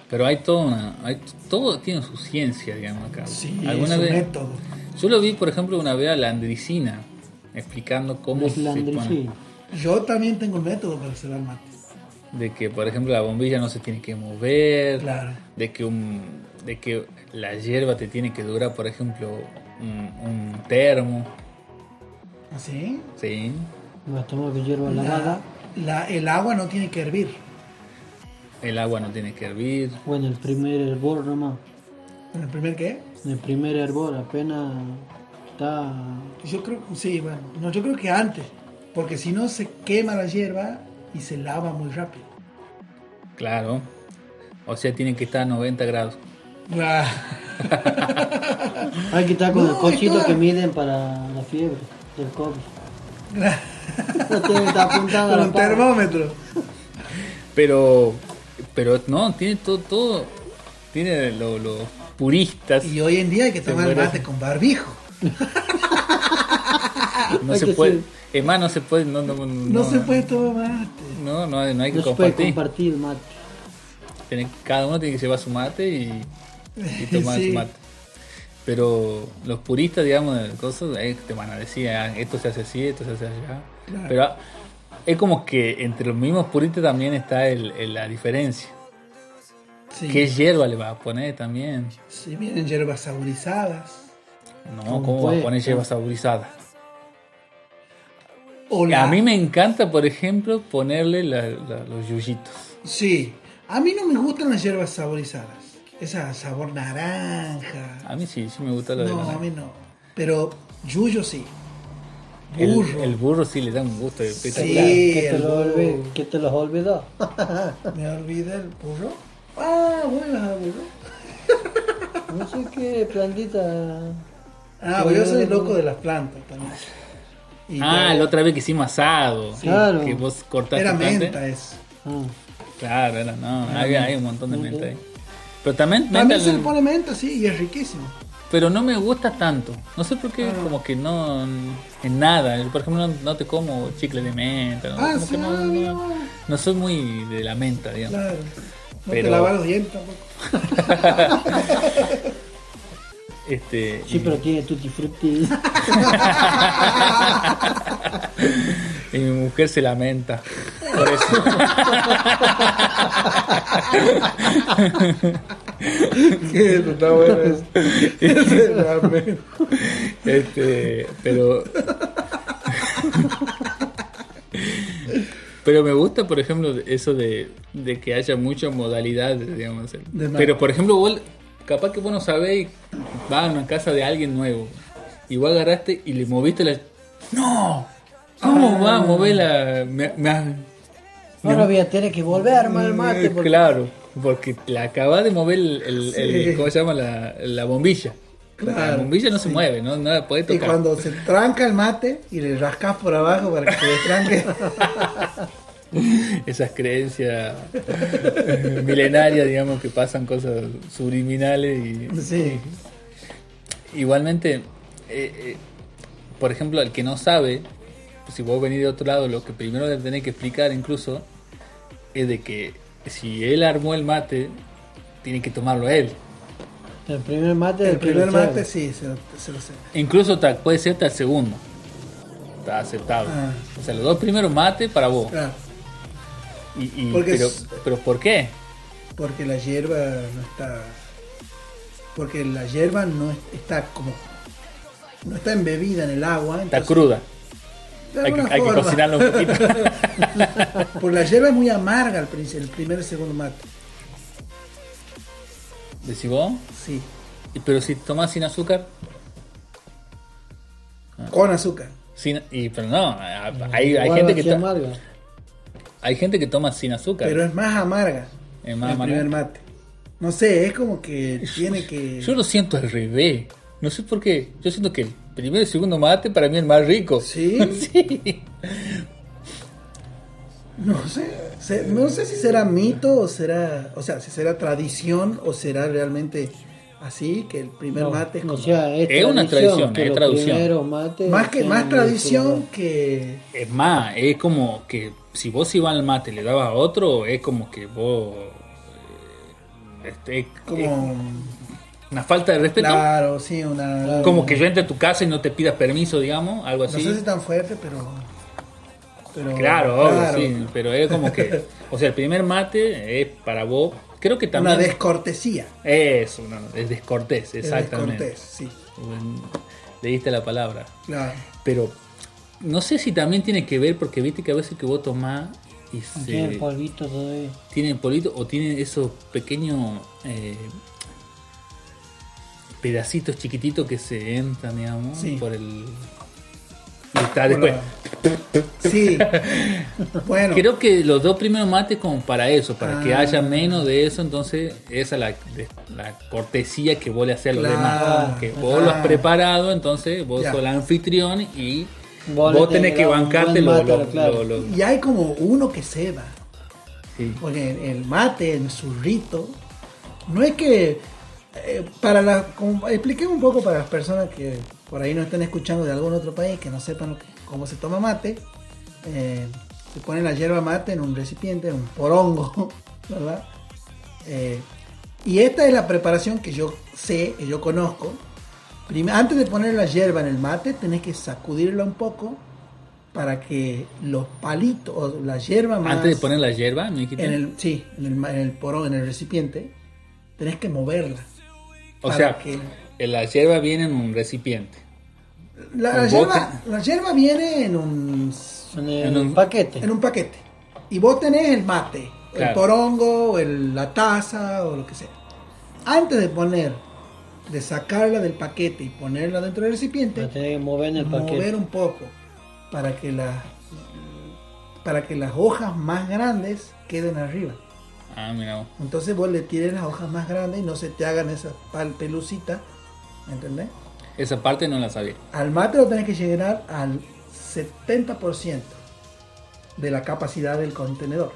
Pero hay todo tiene su ciencia, digamos, acá. Sí, método. Yo lo vi, por ejemplo, una vez a la landricina, explicando cómo se pone. Yo también tengo un método para cebar mate. De que, por ejemplo, la bombilla no se tiene que mover. Claro. De que la hierba te tiene que durar, por ejemplo, un termo. ¿Sí? Sí. El agua no tiene que hervir. Bueno, el primer hervor nomás. ¿En el primer qué? En el primer hervor, apenas está... yo creo que antes. Porque si no se quema la hierba y se lava muy rápido. Claro. O sea, tiene que estar a 90 grados. Hay que estar con el cochito que miden para la fiebre. Del COVID. No tiene apuntado a la un pala. Termómetro. Pero no, tiene todo. Tiene los puristas. Y hoy en día hay que tomar mate con barbijo. No se puede. Es más, no se puede. No se puede tomar mate. No hay que compartir mate. Cada uno tiene que llevar su mate y tomar sí. Su mate. Pero los puristas, digamos, de cosas, te van a decir, esto se hace así, esto se hace allá. Claro. Pero es como que entre los mismos puristas también está la diferencia. Sí. ¿Qué hierba le vas a poner también? Sí, vienen hierbas saborizadas. No, ¿cómo vas a poner hierbas saborizadas? Hola. A mí me encanta, por ejemplo, ponerle los yuyitos. Sí, a mí no me gustan las hierbas saborizadas. Esa sabor naranja. A mí sí me gusta la de naranja. No, a mí no. Pero yuyo sí. Burro. El burro sí le da un gusto. Sí, ¿qué te los olvidó? ¿Me olvidé el burro? Ah, bueno, el burro. No sé qué plantita. Ah, pero yo soy loco de las plantas también. Y la otra vez que hicimos asado. Sí, claro. Que vos cortaste. Era menta eso. Ah. Claro, era, no. Hay un montón de menta ahí. Pero también se le pone menta, sí, y es riquísimo. Pero no me gusta tanto. No sé por qué, como que no. En nada. Por ejemplo, no te como chicle de menta. No, como sí, que no soy muy de la menta, digamos. Claro. Pero te lavas los dientes tampoco. Sí, pero tiene tutti frutti. Y mi mujer se lamenta por eso. ¿Qué es? Está bueno eso. Pero me gusta, por ejemplo, eso de que haya muchas modalidades, digamos. Pero, por ejemplo, vos, capaz que vos no sabés, vas a una casa de alguien nuevo y vos agarraste y le moviste la... ¡No! ¿Cómo va a mover la...? Ahora voy a tener que volver a armar el mate. Porque... Claro, porque la acabas de mover el ¿cómo se llama? La bombilla. Claro, la bombilla no se mueve, no la podés tocar. Y cuando se tranca el mate y le rascas por abajo para que se destranque. Esas creencias milenarias, digamos, que pasan cosas subliminales. Y, sí. Igualmente, por ejemplo, el que no sabe... Si vos venís de otro lado, lo que primero le tenés que explicar incluso es de que si él armó el mate, tiene que tomarlo él. El primer mate del primer mate, sí, se lo sé. Incluso puede ser hasta el segundo. Está aceptable. Ah. O sea, los dos primeros mates para vos. Ah. Pero ¿por qué? Porque la hierba no está... Porque la hierba no está como... No está embebida en el agua. Entonces... Está cruda. Hay que cocinarlo un poquito. Por la hierba es muy amarga el primer y segundo mate. ¿Decís vos? Sí. Pero si tomás sin azúcar. Con azúcar. Pero no, hay gente que amarga. Hay gente que toma sin azúcar. Pero es más amarga. Es más amarga. El primer mate. No sé, es como que tiene que. Yo lo siento al revés. No sé por qué. Yo siento que primero y segundo mate para mí es el más rico. ¿Sí? Sí. No sé si será mito o será... O sea, si será tradición o será realmente así, que el primer mate... Es, como, o sea, es una tradición, es traducción. Más tradición que... Es más, es como que si vos ibas al mate le dabas a otro, es como que vos... Una falta de respeto. Claro, sí, una... Como que yo entre a tu casa y no te pidas permiso, digamos, algo así. No sé si tan fuerte, pero claro. Sí, pero es como que... O sea, el primer mate es para vos... Creo que también... Una descortesía. Eso, es descortés, exactamente. Descortés, sí. Le diste la palabra. Claro. Pero no sé si también tiene que ver, porque viste que a veces que vos tomás... Y tiene polvito todavía. Tiene polvito o tiene esos pequeños... pedacitos chiquititos que se entran, digamos, sí. Por el... Y está después. Sí. Bueno. Creo que los dos primeros mates como para eso, para que haya menos de eso, entonces esa es la cortesía que vos le hacés a los demás. Que vos lo has preparado, entonces vos sos el anfitrión y Vos tenés que bancarte los... Y hay como uno que se va. Sí. Porque el mate, el zurrito, no es que... expliquemos un poco para las personas que por ahí nos están escuchando de algún otro país, que no sepan cómo se toma mate. Se pone la yerba mate en un recipiente, en un porongo, ¿verdad? Y esta es la preparación que yo sé, que yo conozco. Antes de poner la yerba en el mate, tenés que sacudirla un poco para que los palitos o la yerba más... Antes de poner la yerba, en el porón, en el recipiente, tenés que moverla. O sea, que la yerba viene en un recipiente. La yerba viene en un paquete. En un paquete. Y vos tenés el mate, claro, el porongo, la taza o lo que sea. Antes de sacarla del paquete y ponerla dentro del recipiente, la tenés que mover en el paquete. Mover un poco para que las hojas más grandes queden arriba. Ah, mira. Entonces vos le tires las hojas más grandes y no se te hagan esa pelucita, ¿entendés? Esa parte no la sabía. Al mate lo tenés que llegar al 70% de la capacidad del contenedor.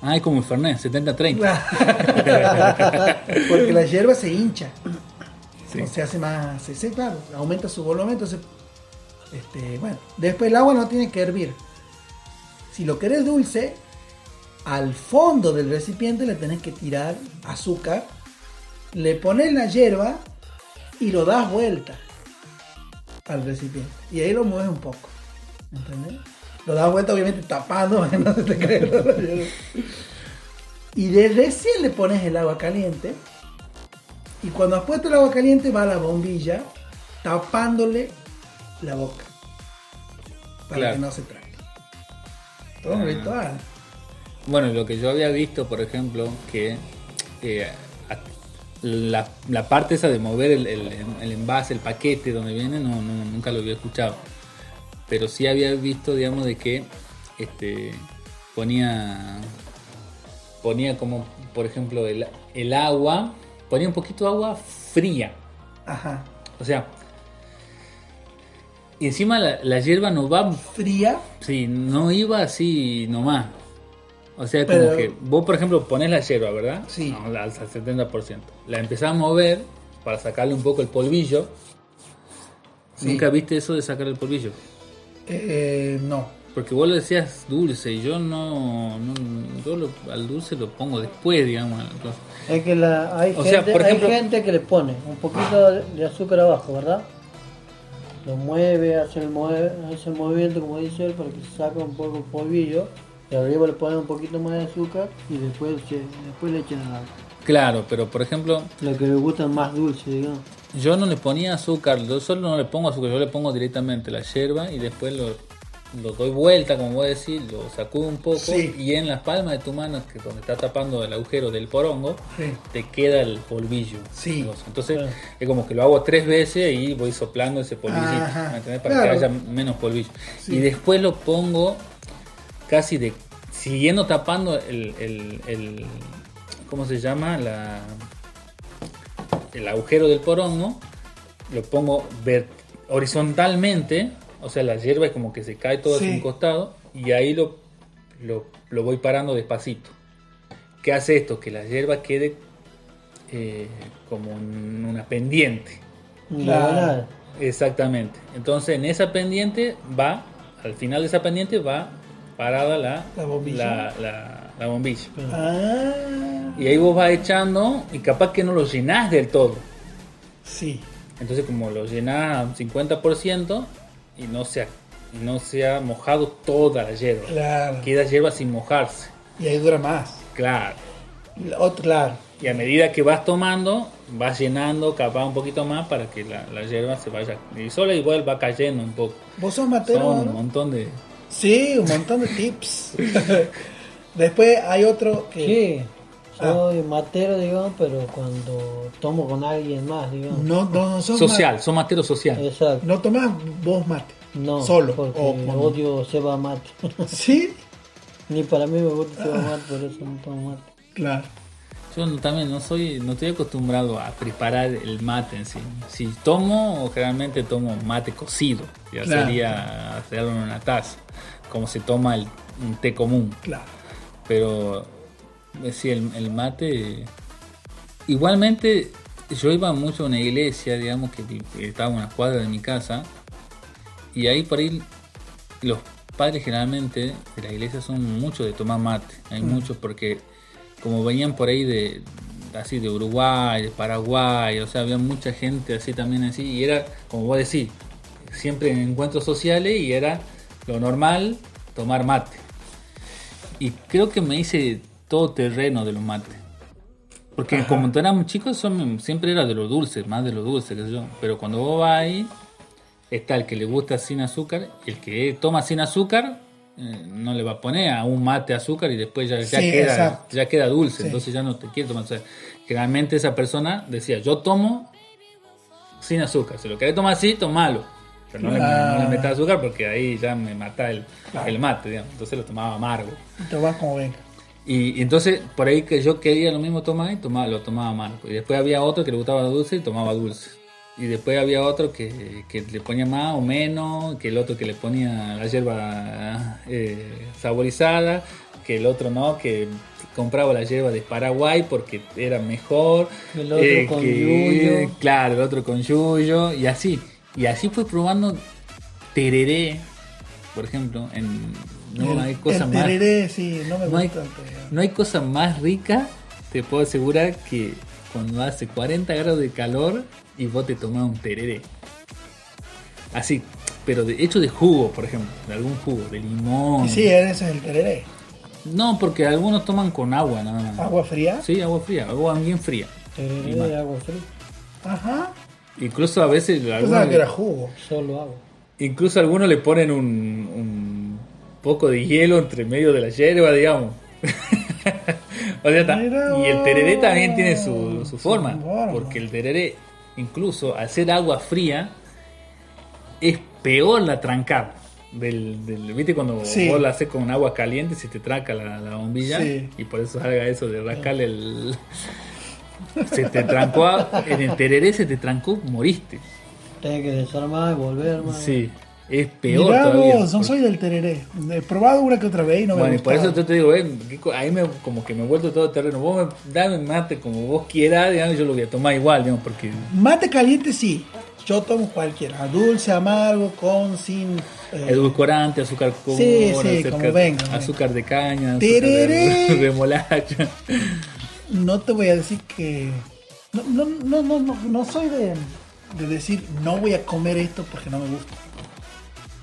Ah, es como el Fernet, 70-30. Porque la hierba se hincha. Sí. O se hace más, claro, aumenta su volumen, entonces después el agua no tiene que hervir. Si lo querés dulce, al fondo del recipiente le tenés que tirar azúcar, le pones la hierba y lo das vuelta al recipiente. Y ahí lo mueves un poco, ¿entendés? Lo das vuelta obviamente tapando, no se te cae la hierba. Y de recién le pones el agua caliente. Y cuando has puesto el agua caliente va la bombilla tapándole la boca para que no se trague. Todo un ritual. Bueno, lo que yo había visto, por ejemplo, que la parte esa de mover el envase, el paquete donde viene, no nunca lo había escuchado, pero sí había visto, digamos, de que ponía como, por ejemplo, el agua, ponía un poquito de agua fría. Ajá. O sea, y encima la hierba no va fría. Sí, no iba así nomás. O sea, pero, como que vos, por ejemplo, ponés la yerba, ¿verdad? Sí. No, al 70%. La empezás a mover para sacarle un poco el polvillo. Sí. ¿Nunca viste eso de sacar el polvillo? No. Porque vos lo decías dulce y yo no yo al dulce lo pongo después, digamos. Entonces. Es que hay gente que le pone un poquito de azúcar abajo, ¿verdad? Lo mueve, hace el movimiento, como dice él, para que se saque un poco el polvillo. Y arriba le ponen un poquito más de azúcar y después le echan el agua. Claro, pero por ejemplo... Lo que le gusta más dulce, digamos. Yo no le ponía azúcar, yo solo no le pongo azúcar, yo le pongo directamente la yerba y después lo doy vuelta, como voy a decir, lo sacudo un poco, sí, y en las palmas de tu mano, que donde está tapando el agujero del porongo, sí, te queda el polvillo. Sí. Entonces, claro, es como que lo hago 3 veces y voy soplando ese polvillito, ¿me entendés? Para, claro, que haya menos polvillo. Sí. Y después lo pongo... casi siguiendo tapando el ¿cómo se llama? El agujero del porongo, lo pongo horizontalmente, o sea, la hierba es como que se cae todo, sí, hacia un costado, y ahí lo voy parando despacito. ¿Qué hace esto? Que la hierba quede como en una pendiente. Claro. Exactamente. Entonces, en esa pendiente va, al final de esa pendiente va parada la bombilla. La bombilla. Ah. Y ahí vos vas echando y capaz que no lo llenás del todo. Sí. Entonces como lo llenás a un 50% y no se ha mojado toda la hierba. Claro. Queda hierba sin mojarse. Y ahí dura más. Claro. Claro. Y a medida que vas tomando, vas llenando capaz un poquito más para que la hierba se vaya. Y sola igual va cayendo un poco. Vos sos matero. Son un montón de... Sí, un montón de tips. Después hay otro que... Sí, soy matero, digamos, pero cuando tomo con alguien más, digamos. No sos social, son matero social. Exacto. No tomás vos mate, no, solo. Porque odio ceba mate. ¿Sí? Ni para mí me gusta ceba mate, por eso no tomo mate. Claro. Yo también no estoy acostumbrado a preparar el mate en sí. Si tomo, generalmente tomo mate cocido. Ya claro, sería hacerlo en una taza, como se toma un té común. Claro. Pero sí, el mate... Igualmente, yo iba mucho a una iglesia, digamos, que estaba a unas cuadras de mi casa. Y ahí por ahí los padres generalmente de la iglesia son muchos de tomar mate. Hay muchos porque... como venían por ahí de Uruguay, de Paraguay, o sea, había mucha gente así también así, y era, como vos decís, siempre en encuentros sociales y era lo normal tomar mate. Y creo que me hice todo terreno de los mates. Porque ajá, como éramos chicos, siempre era de lo dulce, más de lo dulce, qué sé yo. Pero cuando vos vas ahí, está el que le gusta sin azúcar, el que toma sin azúcar, no le va a poner a un mate azúcar y después ya queda dulce, sí. Entonces ya no te quiere tomar. O sea, generalmente esa persona decía, yo tomo sin azúcar, si lo querés tomar así, tomalo, pero no le metas azúcar porque ahí ya me mata el mate, digamos. Entonces lo tomaba amargo. Tomás como venga. Y entonces por ahí que yo quería lo mismo tomar y lo tomaba amargo. Y después había otro que le gustaba dulce y tomaba dulce. Y después había otro que le ponía más o menos, que el otro que le ponía la hierba saborizada, que el otro no, que compraba la hierba de Paraguay porque era mejor. El otro con yuyo. Claro, el otro con yuyo, y así. Y así fue probando tereré, por ejemplo. No hay cosa más. Tereré, sí, no me gusta. No hay cosa más rica, te puedo asegurar, que cuando hace 40 grados de calor y vos te tomás un tereré así, pero de hecho de jugo, por ejemplo, de algún jugo, de limón. Sí, ese es el tereré. No, porque algunos toman con agua nada más. ¿Agua fría? Sí, agua fría, agua bien fría. Tereré de agua fría. Ajá. Incluso a veces... pensaba que era jugo, solo agua. Incluso algunos le ponen un poco de hielo entre medio de la hierba, digamos. O sea, y el tereré también tiene su forma, porque el tereré... Incluso al ser agua fría es peor la trancar del viste cuando sí, vos la haces con agua caliente, se te tranca la bombilla, sí, y por eso salga eso de rascarle el... se te trancó en el tereré, se te trancó, moriste. Tenés que desarmar y volver, man. Sí, es peor. Mirá todavía vos, no soy del tereré, he probado una que otra vez y no me gustaba. Por eso yo te digo, ahí como que me he vuelto todo terreno. Vos dame mate como vos quieras, digamos, yo lo voy a tomar igual, digamos, porque... Mate caliente sí, yo tomo cualquiera, dulce, amargo, con, sin... edulcorante, azúcar con... Sí, sí, azúcar, como venga. Azúcar de caña, tereré, azúcar de remolacha. No te voy a decir que... No soy de decir, no voy a comer esto porque no me gusta.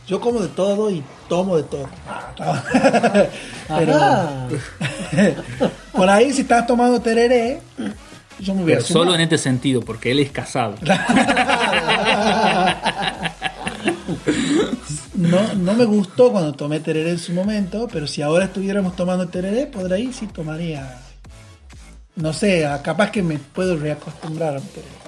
Yo como de todo y tomo de todo. Pero por ahí, si estás tomando tereré, yo me voy a sumar. Solo en este sentido, porque él es casado. No me gustó cuando tomé tereré en su momento, pero si ahora estuviéramos tomando tereré, por ahí sí tomaría. No sé, capaz que me puedo reacostumbrar a tereré.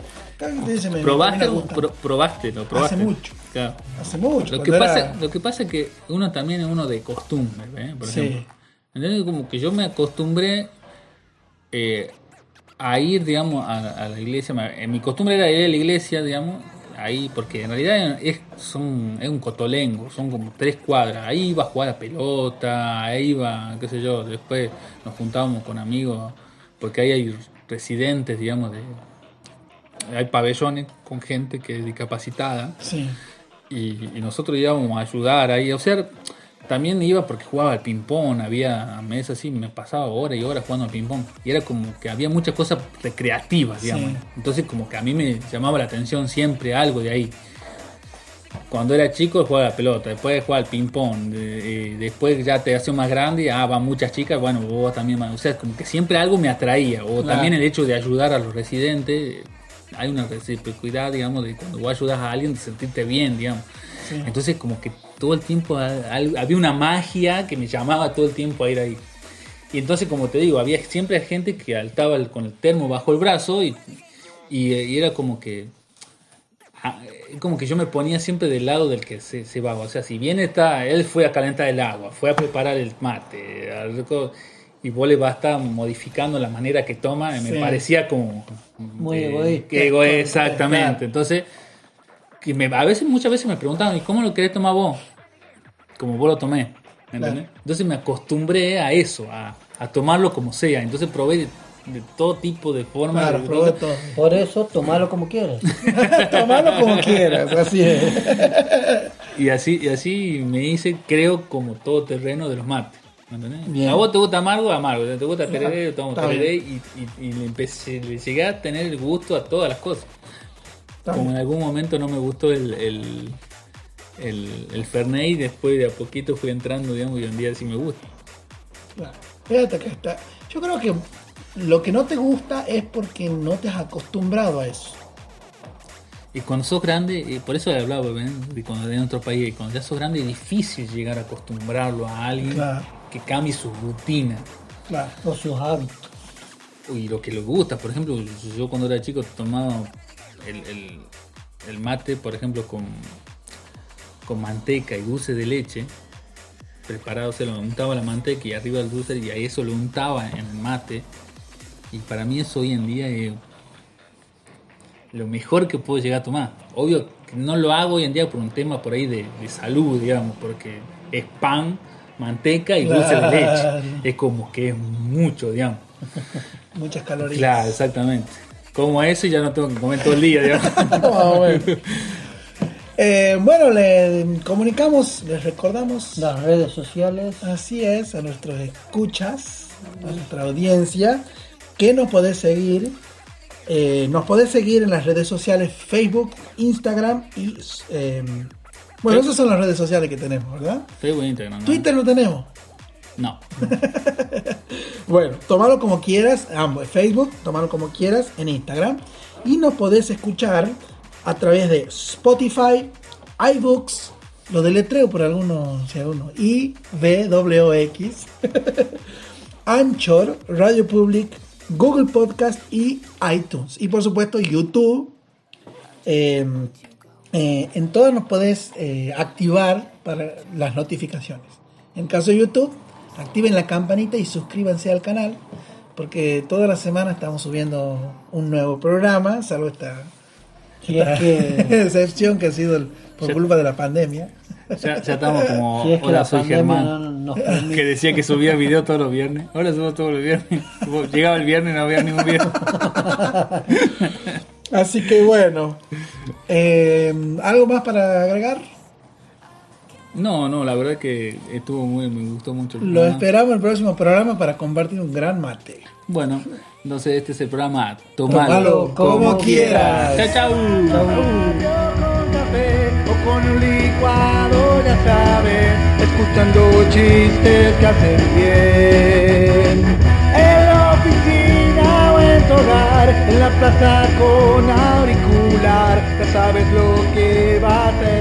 ¿Probaste? Hace mucho. Claro. Hace mucho. Lo que pasa es que uno también es uno de costumbre, por sí, ejemplo. Entonces, como que yo me acostumbré a ir, digamos, a la iglesia. Mi costumbre era ir a la iglesia, digamos, ahí, porque en realidad es un cotolengo, son como 3 cuadras. Ahí iba a jugar a pelota, ahí iba, qué sé yo. Después nos juntábamos con amigos, porque ahí hay residentes, digamos, hay pabellones con gente que es discapacitada, sí, y nosotros íbamos a ayudar ahí. O sea, también iba porque jugaba al ping-pong, había mesas así, me pasaba horas y horas jugando al ping-pong, y era como que había muchas cosas recreativas, digamos, sí. Entonces como que a mí me llamaba la atención siempre algo de ahí. Cuando era chico jugaba a la pelota, después jugaba al ping-pong, después ya te hace más grande, van muchas chicas, bueno, vos también, o sea, como que siempre algo me atraía, o también el hecho de ayudar a los residentes. Hay una reciprocidad, digamos, de cuando vos ayudas a alguien, de sentirte bien, digamos. Sí. Entonces, como que todo el tiempo había una magia que me llamaba todo el tiempo a ir ahí. Y entonces, como te digo, había siempre gente que estaba con el termo bajo el brazo y era como que yo me ponía siempre del lado del que se va. O sea, si bien él fue a calentar el agua, fue a preparar el mate, y vos le vas a estar modificando la manera que toma, sí. Me parecía como... muy egoísta. Exactamente. Entonces, que muchas veces me preguntaban, ¿y cómo lo querés tomar vos? Como vos lo tomé, ¿entendés? Claro. Entonces me acostumbré a eso, a tomarlo como sea. Entonces probé de todo tipo de formas. Claro, probé todo. Por eso, tomalo como quieras. Tomalo como quieras, así es. Y así me hice, creo, como todo terreno de los mates. A vos te gusta amargo, te gusta tereré, tomamos tereré y le llegué a tener el gusto a todas las cosas. Como en algún momento no me gustó el Fernet y después de a poquito fui entrando, digamos, y hoy en día sí me gusta. Claro. Fíjate que está. Yo creo que lo que no te gusta es porque no te has acostumbrado a eso. Y cuando sos grande, y por eso he hablado, de cuando en otro país, y cuando ya sos grande es difícil llegar a acostumbrarlo a alguien que cambie su rutina. Claro, o sus hábitos. Y lo que le gusta, por ejemplo, yo cuando era chico tomaba el mate, por ejemplo, con manteca y dulce de leche, preparado, se lo untaba la manteca y arriba el dulce y a eso lo untaba en el mate. Y para mí eso hoy en día es lo mejor que puedo llegar a tomar. Obvio que no lo hago hoy en día por un tema por ahí de salud, digamos, porque es pan, manteca y dulce de leche. Es como que es mucho, digamos. Muchas calorías. Claro, exactamente. Como eso y ya no tengo que comer todo el día, digamos. Ah, bueno. Bueno, le comunicamos, les recordamos las redes sociales. Así es, a nuestros escuchas, a nuestra audiencia, que nos podés seguir. Nos podés seguir en las redes sociales Facebook, Instagram y... bueno, esas son las redes sociales que tenemos, ¿verdad? Facebook, Instagram. ¿No? ¿Twitter lo tenemos? No. Bueno, tomalo como quieras, ambos. Facebook, tomalo como quieras, en Instagram. Y nos podés escuchar a través de Spotify, iBooks, lo deletreo por alguno, si alguno, IBWX, Anchor, Radio Public, Google Podcast y iTunes. Y por supuesto YouTube. En todas nos podés activar para las notificaciones. En caso de YouTube, activen la campanita y suscríbanse al canal, porque toda la semana estamos subiendo un nuevo programa, salvo esta excepción que ha sido por culpa de la pandemia. Ya estamos como, si es que hola, soy Germán, no, que decía que subía video todos los viernes. Ahora subo todos los viernes. Llegaba el viernes y no había ningún video. Así que bueno, ¿algo más para agregar? No, la verdad es que me gustó mucho el programa. Lo esperamos en el próximo programa para compartir un gran mate. Bueno, entonces este es el programa Tomalo como quieras. Chao. Con un licuado, ya sabes, escuchando chistes que hacen bien. En la oficina o en tu hogar, en la plaza con auricular, ya sabes lo que va a hacer.